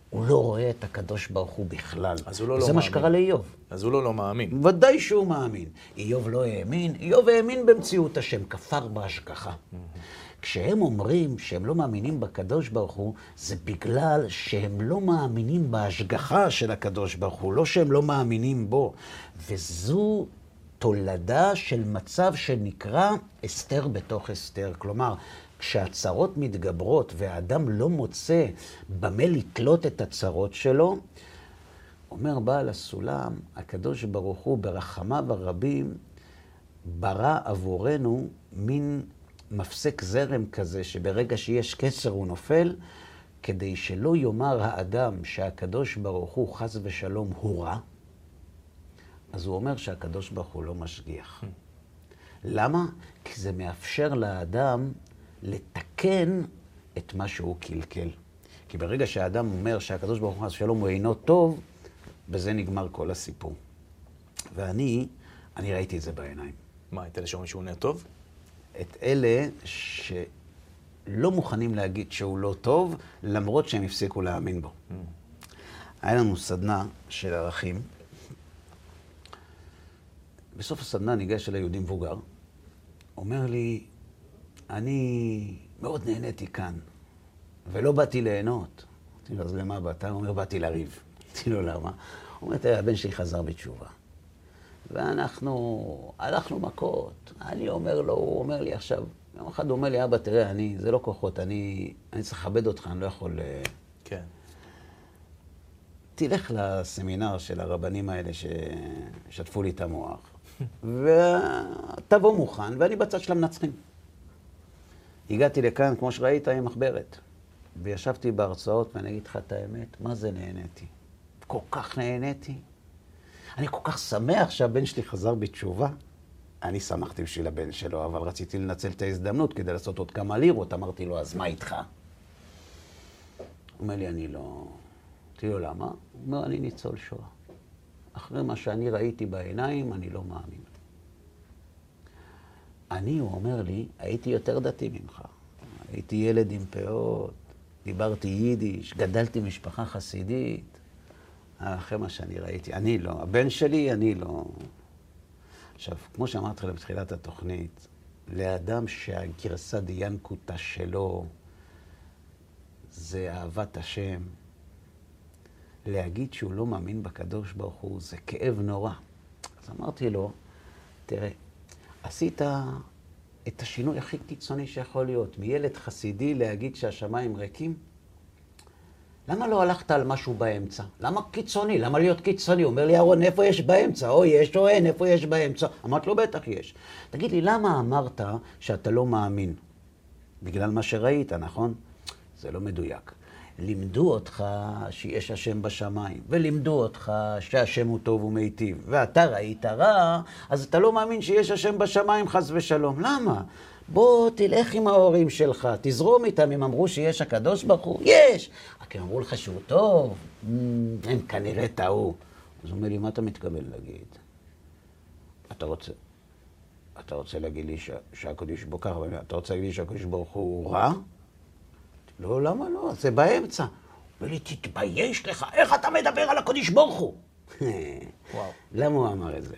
הוא לא רואה את הקדוש ברוך הוא בכלל. אז הוא לא מאמין. זה מה שקרה לאיוב. אז הוא לא מאמין. ודאי שהוא מאמין. איוב לא האמין. איוב האמין במציאות השם. כפר בהשגחה. כשהם אומרים שהם לא מאמינים בקדוש ברוך הוא, זה בגלל שהם לא מאמינים בהשגחה של הקדוש ברוך הוא, לא שהם לא מאמינים בו. וזו תולדה של מצב שנקרא אסתר בתוך אסתר. כלומר, כשהצרות מתגברות והאדם לא מוצא במה לקלוט את הצרות שלו, אומר בעל הסולם, הקדוש ברוך הוא ברחמיו הרבים ברא עבורנו מין מפסק זרם כזה שברגע שיש קצר הוא נופל, כדי שלא יאמר האדם שהקדוש ברוך הוא חס ושלום הוא רע, אז הוא אומר שהקדוש ברוך הוא לא משגיח. למה? כי זה מאפשר לאדם לתקן את מה שהוא קלקל. כי ברגע שהאדם אומר שהקדוש ברוך הוא חס ושלום הוא אינו טוב, בזה נגמר כל הסיפור. ואני ראיתי את זה בעיניים. מה, את אלה שאומרים שהוא נהיה טוב? את אלה שלא מוכנים להגיד שהוא לא טוב, למרות שהם הפסיקו להאמין בו. היה לנו סדנה של ערכים. בסוף הסדנה ניגש אל היהודי מבוגר, אומר לי, אני מאוד נהניתי כאן, ולא באתי ליהנות. אמרתי לו, אז למה באת? הוא אומר, באתי לריב. אמרתי לו, למה? הוא אומר, הבן שלי חזר בתשובה. ואנחנו הלכנו מכות, אני אומר לו, הוא אומר לי עכשיו, יום אחד הוא אומר לי, אבא תראה, זה לא כוחות, אני צריך לכבד אותך, אני לא יכול... כן. תלך לסמינר של הרבנים האלה ששטפו לי את המוח, ותבוא מוכן, ואני בצד של המנצחים. הגעתי לכאן, כמו שראית, עם מחברת, וישבתי בהרצאות, ואני אגיד לך את האמת, מה זה נהניתי? כל כך נהניתי. אני כל כך שמח שהבן שלי חזר בתשובה. אני שמחתי בשביל הבן שלו, אבל רציתי לנצל את ההזדמנות כדי לעשות עוד כמה לירות. אמרתי לו, אז מה איתך? אומר לי, אני לא... תראי לו למה? הוא אומר, אני ניצול שואה. אחרי מה שאני ראיתי בעיניים, אני לא מאמין. אני, הוא אומר לי, הייתי יותר דתי ממך. הייתי ילד עם פאות, דיברתי יידיש, גדלתי משפחה חסידית. אחרי מה שאני ראיתי, אני לא. הבן שלי, אני לא. עכשיו, כמו שאמרתי לך בתחילת התוכנית, לאדם שהגרסה דיינקוטה שלו זה אהבת השם, להגיד שהוא לא מאמין בקדוש ברוך הוא זה כאב נורא. אז אמרתי לו, תראה, עשית את השינוי הכי קיצוני שיכול להיות, מילד חסידי להגיד שהשמיים ריקים? למה לא הלכת על משהו באמצע? למה קיצוני? למה להיות קיצוני? הוא אומר לי, אהרן, איפה יש באמצע? או יש או אין, איפה יש באמצע? אמרת לו, בטח יש. תגיד לי, למה אמרת שאתה לא מאמין? בגלל מה שראית, נכון? זה לא מדויק. לימדו אותך שיש השם בשמיים, ולימדו אותך שהשם הוא טוב ומיטיב, ואתה ראית רע, אז אתה לא מאמין שיש השם בשמיים, חס ושלום. למה? בוא תלך עם ההורים שלך, תזרום איתם, הם אמרו שיש הקדוש ברוך הוא, יש! רק הם אמרו לך שהוא טוב, הם כנראה טעו. אז הוא אומר לי, מה אתה מתכוון להגיד? אתה רוצה להגיד לי שהקדוש ברוך הוא ככה, אתה רוצה להגיד לי שהקדוש ברוך הוא רע? לא, למה לא? זה באמצע. הוא אומר לי, תתבייש לך, איך אתה מדבר על הקדוש ברוך הוא? וואו. למה הוא אמר את זה?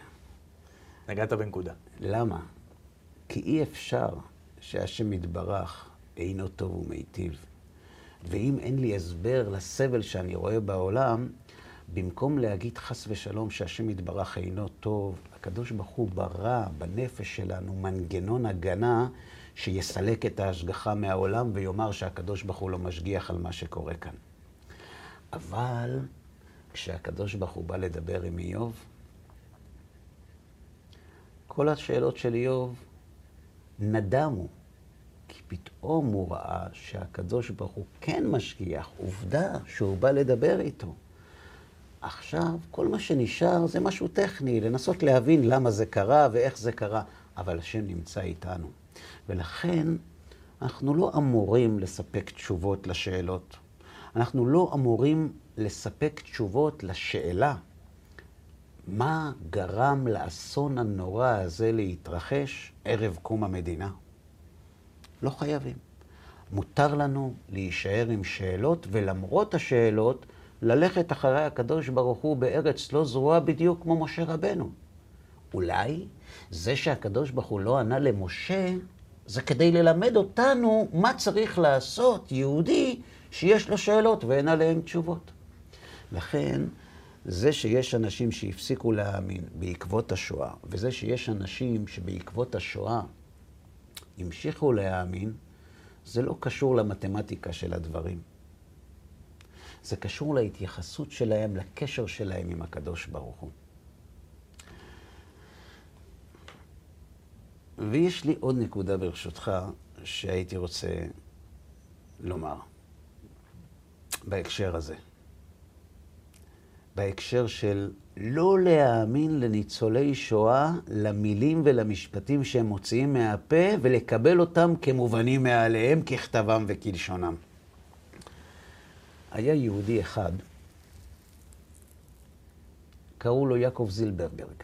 נגעת בנקודה. למה? כי אי אפשר שהשם יתברך אינו טוב ומיטיב. ואם אין לי הסבר לסבל שאני רואה בעולם, במקום להגיד חס ושלום שהשם יתברך אינו טוב, הקדוש ברוך הוא ברא בנפש שלנו מנגנון הגנה שיסלק את ההשגחה מהעולם ויאמר שהקדוש ברוך הוא לא משגיח על מה שקורה כאן. אבל כשהקדוש ברוך הוא בא לדבר עם איוב, כל השאלות של איוב נדמו, כי פתאום הוא ראה שהקדוש ברוך הוא כן משגיח, עובדה שהוא בא לדבר איתו. עכשיו, כל מה שנשאר זה משהו טכני, לנסות להבין למה זה קרה ואיך זה קרה, אבל השם נמצא איתנו. ולכן, אנחנו לא אמורים לספק תשובות לשאלות. אנחנו לא אמורים לספק תשובות לשאלה, מה גרם לאסון הנורא הזה להתרחש ערב קום המדינה? לא חייבים. מותר לנו להישאר עם שאלות, ולמרות השאלות, ללכת אחרי הקדוש ברוך הוא בארץ לא זרועה בדיוק כמו משה רבנו. אולי זה שהקדוש ברוך הוא לא ענה למשה, זה כדי ללמד אותנו מה צריך לעשות יהודי שיש לו שאלות ואין עליהם תשובות. לכן, זה שיש אנשים שהפסיקו להאמין בעקבות השואה, וזה שיש אנשים שבעקבות השואה המשיכו להאמין, זה לא קשור למתמטיקה של הדברים. זה קשור להתייחסות שלהם, לקשר שלהם עם הקדוש ברוך הוא. ויש לי עוד נקודה ברשותך שהייתי רוצה לומר בהקשר הזה. בהקשר של לא להאמין לניצולי שואה, למילים ולמשפטים שהם מוציאים מהפה, ולקבל אותם כמובנים מעליהם, ככתבם וכלשונם. היה יהודי אחד, קראו לו יעקב זילברברג.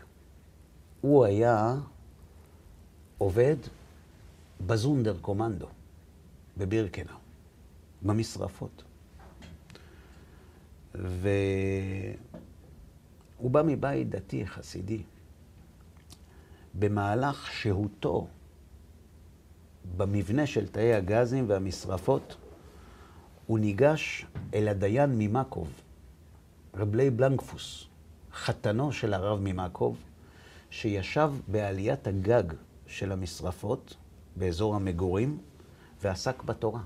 הוא היה עובד בזונדרקומנדו, בבירקנאו, במשרפות. והוא בא מבית דתי חסידי. במהלך שהותו במבנה של תאי הגזים והמשרפות, הוא ניגש אל הדיין ממקוב, רבלי בלנקפוס, חתנו של הרב ממקוב, שישב בעליית הגג של המשרפות באזור המגורים ועסק בתורה.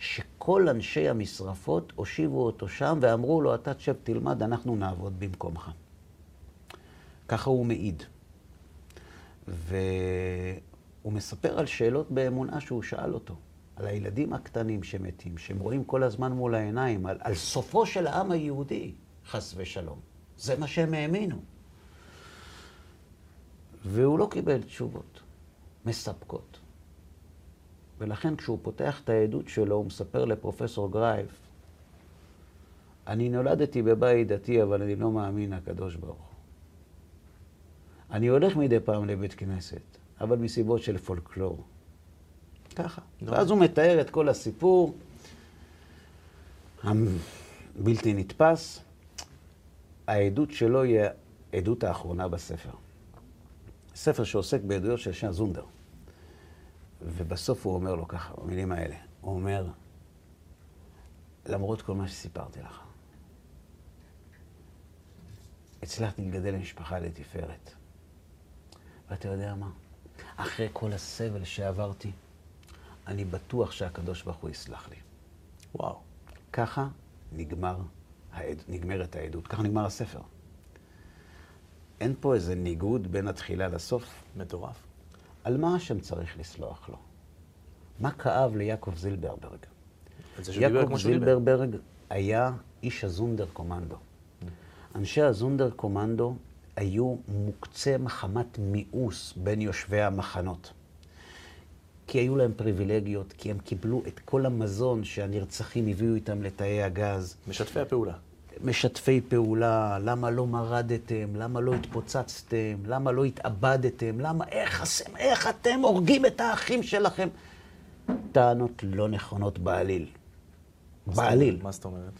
שכל אנשי המשרפות הושיבו אותו שם ואמרו לו, אתה תשב תלמד, אנחנו נעבוד במקומך. ככה הוא מעיד. והוא מספר על שאלות באמונה שהוא שאל אותו, על הילדים הקטנים שמתים, שהם רואים כל הזמן מול העיניים, על סופו של העם היהודי, חס ושלום. זה מה שהם האמינו. והוא לא קיבל תשובות מספקות. ולכן כשהוא פותח את העדות שלו, הוא מספר לפרופסור גרייף, אני נולדתי בבית דתי, אבל אני לא מאמין הקדוש ברוך הוא. אני הולך מדי פעם לבית כנסת, אבל מסיבות של פולקלור. ככה. ואז הוא מתאר את כל הסיפור, הבלתי נתפס. העדות שלו היא העדות האחרונה בספר. ספר שעוסק בעדויות של שנה זונדר. ובסוף הוא אומר לו ככה, במילים האלה. הוא אומר, למרות כל מה שסיפרתי לך, הצלחתי לגדל למשפחה לתפארת. ואתה יודע מה? אחרי כל הסבל שעברתי, אני בטוח שהקדוש ברוך הוא יסלח לי. וואו. ככה נגמרת העדות, ככה נגמר הספר. אין פה איזה ניגוד בין התחילה לסוף. מטורף. על מה השם צריך לסלוח לו? מה כאב ליעקב זילברברג? יעקב זילברברג היה איש הזונדרקומנדו. אנשי הזונדרקומנדו היו מוקצה מחמת מיאוס בין יושבי המחנות. כי היו להם פריבילגיות, כי הם קיבלו את כל המזון שהנרצחים הביאו איתם לתאי הגז. משתפי הפעולה. משתפי פעולה, למה לא מרדתם, למה לא התפוצצתם, למה לא התאבדתם, למה, איך אתם הורגים את האחים שלכם? טענות לא נכונות בעליל. בעליל. מה זאת אומרת?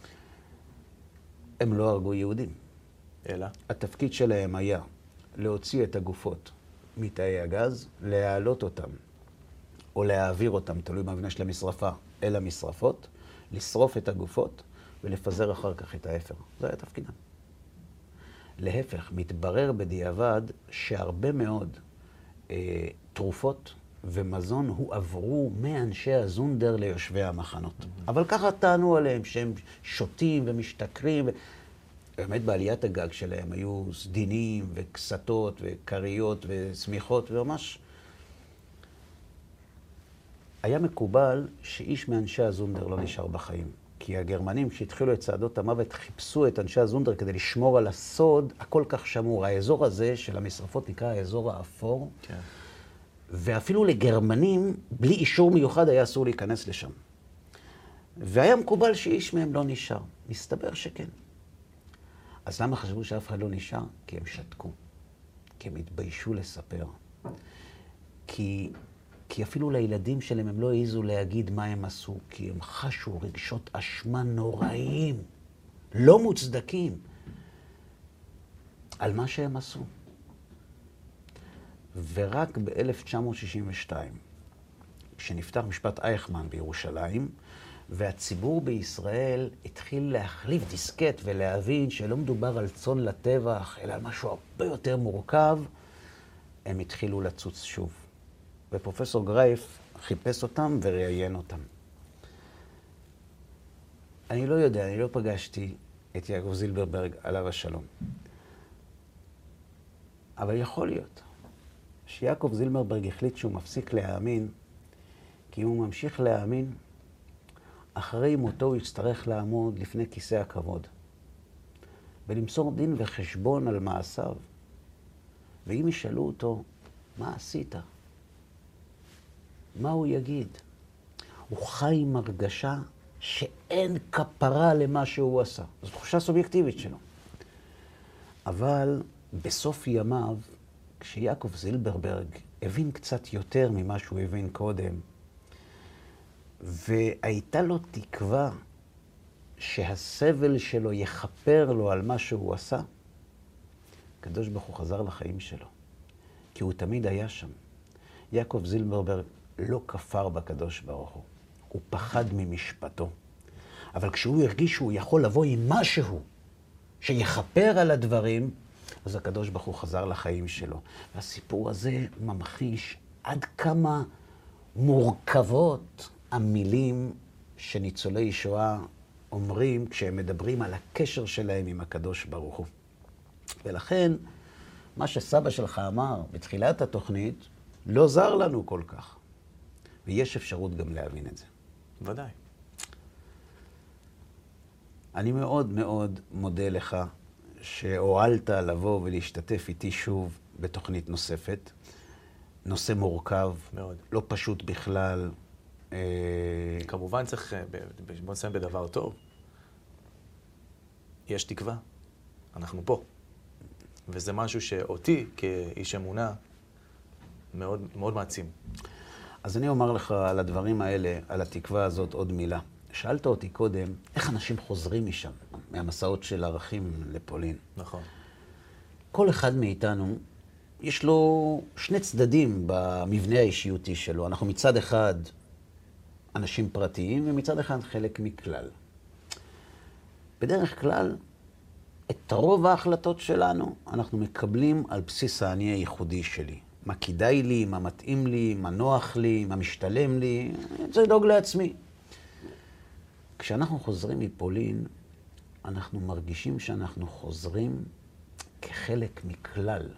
הם לא הרגו יהודים. אלא? התפקיד שלהם היה להוציא את הגופות מתאי הגז, להעלות אותם. או להעביר אותם, תלוי במבנה של המשרפה, אל המשרפות, לשרוף את הגופות ולפזר אחר כך את האפר. זה היה תפקידם. להפך, מתברר בדיעבד שהרבה מאוד תרופות ומזון הועברו מאנשי הזונדר ליושבי המחנות. אבל ככה טענו עליהם שהם שותים ומשתכרים. באמת בעליית הגג שלהם היו סדינים וכסתות וקריות וסמיכות וממש. היה מקובל שאיש מאנשי הזונדר לא נשאר בחיים. כי הגרמנים שהתחילו את צעדות המוות חיפשו את אנשי הזונדר כדי לשמור על הסוד הכל כך שמור. האזור הזה של המשרפות נקרא האזור האפור. כן. ואפילו לגרמנים, בלי אישור מיוחד, היה אסור להיכנס לשם. והיה מקובל שאיש מהם לא נשאר. מסתבר שכן. אז למה חשבו שאף אחד לא נשאר? כי הם שתקו. כי הם התביישו לספר. כי אפילו לילדים שלהם הם לא העיזו להגיד מה הם עשו, כי הם חשו רגשות אשמה נוראים, לא מוצדקים, על מה שהם עשו. ורק ב-1962, כשנפתח משפט אייכמן בירושלים, והציבור בישראל התחיל להחליף דיסקט ולהבין שלא מדובר על צון לטבח, אלא על משהו הרבה יותר מורכב, הם התחילו לצוץ שוב. ופרופסור גרייף חיפש אותם וראיין אותם. אני לא יודע, אני לא פגשתי את יעקב זילברברג עליו השלום. אבל יכול להיות שיעקב זילברברג החליט שהוא מפסיק להאמין, כי אם הוא ממשיך להאמין, אחרי מותו הוא יצטרך לעמוד לפני כיסא הכבוד, ולמסור דין וחשבון על מעשיו. ואם ישאלו אותו, מה עשית? מה הוא יגיד? הוא חי עם הרגשה שאין כפרה למה שהוא עשה. זו תחושה סובייקטיבית שלו. אבל בסוף ימיו, כשיעקב זילברברג הבין קצת יותר ממה שהוא הבין קודם, והייתה לו תקווה שהסבל שלו יכפר לו על מה שהוא עשה, הקדוש ברוך הוא חזר לחיים שלו, כי הוא תמיד היה שם. יעקב זילברברג לא כפר בקדוש ברוך הוא. הוא פחד ממשפטו. אבל כשהוא הרגיש שהוא יכול לבוא עם משהו שיחפר על הדברים, אז הקדוש ברוך הוא חזר לחיים שלו. והסיפור הזה ממחיש עד כמה מורכבות המילים שניצולי שואה אומרים כשהם מדברים על הקשר שלהם עם הקדוש ברוך הוא. ולכן, מה שסבא שלך אמר בתחילת התוכנית, לא זר לנו כל כך. ויש אפשרות גם להבין את זה. ודאי. אני מאוד מאוד מודה לך שהועלת לבוא ולהשתתף איתי שוב בתוכנית נוספת. נושא מורכב, מאוד. לא פשוט בכלל, כמובן צריך, בוא נסיים בדבר טוב. יש תקווה, אנחנו פה. וזה משהו שאותי, כאיש אמונה, מאוד, מאוד מעצים. אז אני אומר לך על הדברים האלה, על התקווה הזאת, עוד מילה. שאלת אותי קודם, איך אנשים חוזרים משם, מהמסעות של ערכים לפולין. נכון. כל אחד מאיתנו, יש לו שני צדדים במבנה האישיותי שלו. אנחנו מצד אחד אנשים פרטיים, ומצד אחד חלק מכלל. בדרך כלל, את רוב ההחלטות שלנו אנחנו מקבלים על בסיס העני הייחודי שלי. מה כדאי לי, מה מתאים לי, מה נוח לי, מה משתלם לי, אני צריך לדאוג לעצמי. כשאנחנו חוזרים מפולין, אנחנו מרגישים שאנחנו חוזרים כחלק מכלל. זאת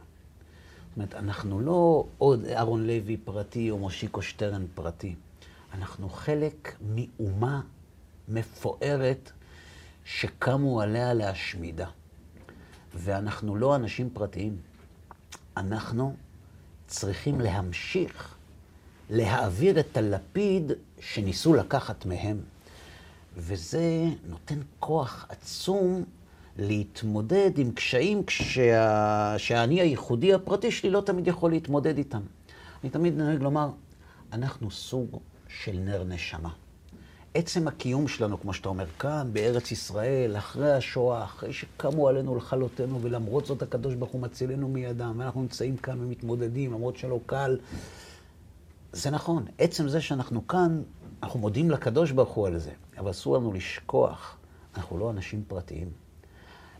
אומרת, אנחנו לא עוד אהרן לוי פרטי או מושיקו שטרן פרטי. אנחנו חלק מאומה מפוארת שקמו עליה להשמידה. ואנחנו לא אנשים פרטיים. אנחנו צריכים להמשיך להעביר את הלפיד שניסו לקחת מהם. וזה נותן כוח עצום להתמודד עם קשיים שאני הייחודי הפרטי שלי לא תמיד יכול להתמודד איתם. אני תמיד נוהג לומר, אנחנו סוג של נר נשמה. עצם הקיום שלנו, כמו שאתה אומר, כאן בארץ ישראל, אחרי השואה, אחרי שקמו עלינו לחלותנו, ולמרות זאת הקדוש ברוך הוא מצילנו מידם, ואנחנו נמצאים כאן ומתמודדים, למרות שלא קל. זה נכון, עצם זה שאנחנו כאן, אנחנו מודים לקדוש ברוך הוא על זה, אבל אסור לנו לשכוח, אנחנו לא אנשים פרטיים.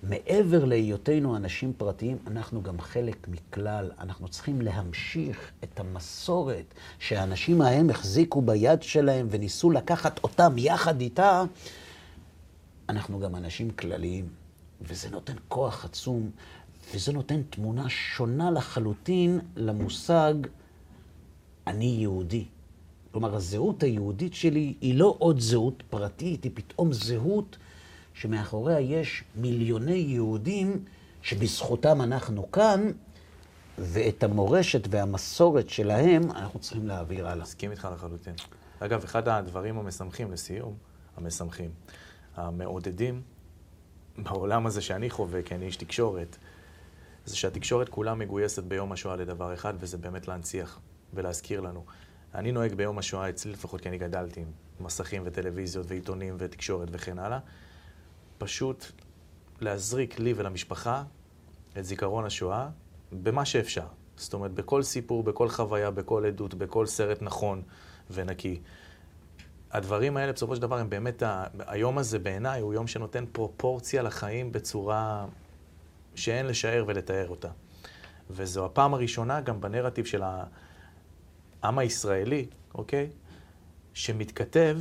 מעבר להיותנו אנשים פרטיים, אנחנו גם חלק מכלל. אנחנו צריכים להמשיך את המסורת שהאנשים ההם החזיקו ביד שלהם וניסו לקחת אותם יחד איתה. אנחנו גם אנשים כלליים, וזה נותן כוח עצום, וזה נותן תמונה שונה לחלוטין למושג אני יהודי. כלומר, הזהות היהודית שלי היא לא עוד זהות פרטית, היא פתאום זהות שמאחוריה יש מיליוני יהודים שבזכותם אנחנו כאן, ואת המורשת והמסורת שלהם אנחנו צריכים להעביר הלאה. מסכים איתך לחלוטין. אגב, אחד הדברים המשמחים לסיום, המעודדים בעולם הזה שאני חווה, כי אני איש תקשורת, זה שהתקשורת כולה מגויסת ביום השואה לדבר אחד, וזה באמת להנציח ולהזכיר לנו. אני נוהג ביום השואה אצלי, לפחות כי אני גדלתי עם מסכים וטלוויזיות ועיתונים ותקשורת וכן הלאה, פשוט להזריק לי ולמשפחה את זיכרון השואה במה שאפשר. זאת אומרת, בכל סיפור, בכל חוויה, בכל עדות, בכל סרט נכון ונקי. הדברים האלה, בסופו של דבר, הם באמת, היום הזה בעיניי הוא יום שנותן פרופורציה לחיים בצורה שאין לשער ולתאר אותה. וזו הפעם הראשונה גם בנרטיב של העם הישראלי, אוקיי? שמתכתב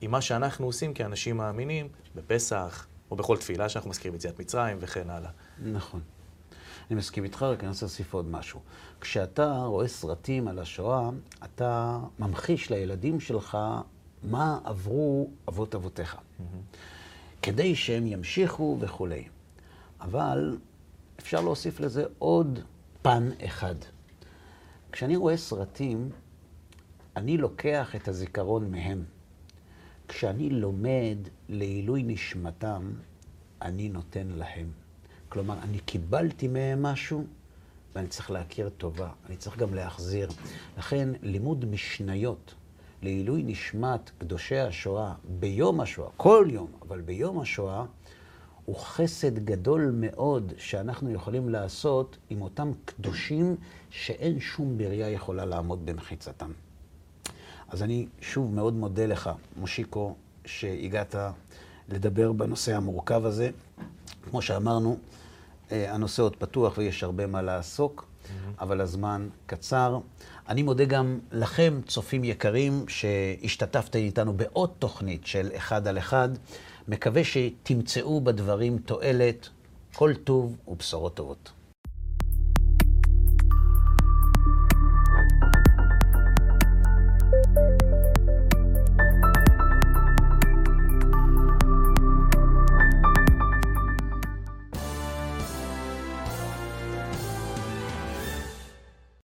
עם מה שאנחנו עושים כאנשים מאמינים בפסח, או בכל תפילה שאנחנו מזכירים יציאת מצרים וכן הלאה. נכון. אני מסכים איתך, רק אני רוצה להוסיף עוד משהו. כשאתה רואה סרטים על השואה, אתה ממחיש לילדים שלך מה עברו אבות אבותיך. כדי שהם ימשיכו וכולי. אבל אפשר להוסיף לזה עוד פן אחד. כשאני רואה סרטים, אני לוקח את הזיכרון מהם. כשאני לומד לעילוי נשמתם, אני נותן להם. כלומר, אני קיבלתי מהם משהו, ואני צריך להכיר טובה. אני צריך גם להחזיר. לכן, לימוד משניות לעילוי נשמת קדושי השואה ביום השואה, כל יום, אבל ביום השואה, הוא חסד גדול מאוד שאנחנו יכולים לעשות עם אותם קדושים שאין שום בריאה יכולה לעמוד במחיצתם. אז אני שוב מאוד מודה לך, מושיקו, שהגעת לדבר בנושא המורכב הזה. כמו שאמרנו, הנושא עוד פתוח ויש הרבה מה לעסוק, אבל הזמן קצר. אני מודה גם לכם, צופים יקרים, שהשתתפתם איתנו בעוד תוכנית של אחד על אחד. מקווה שתמצאו בדברים תועלת, כל טוב ובשורות טובות.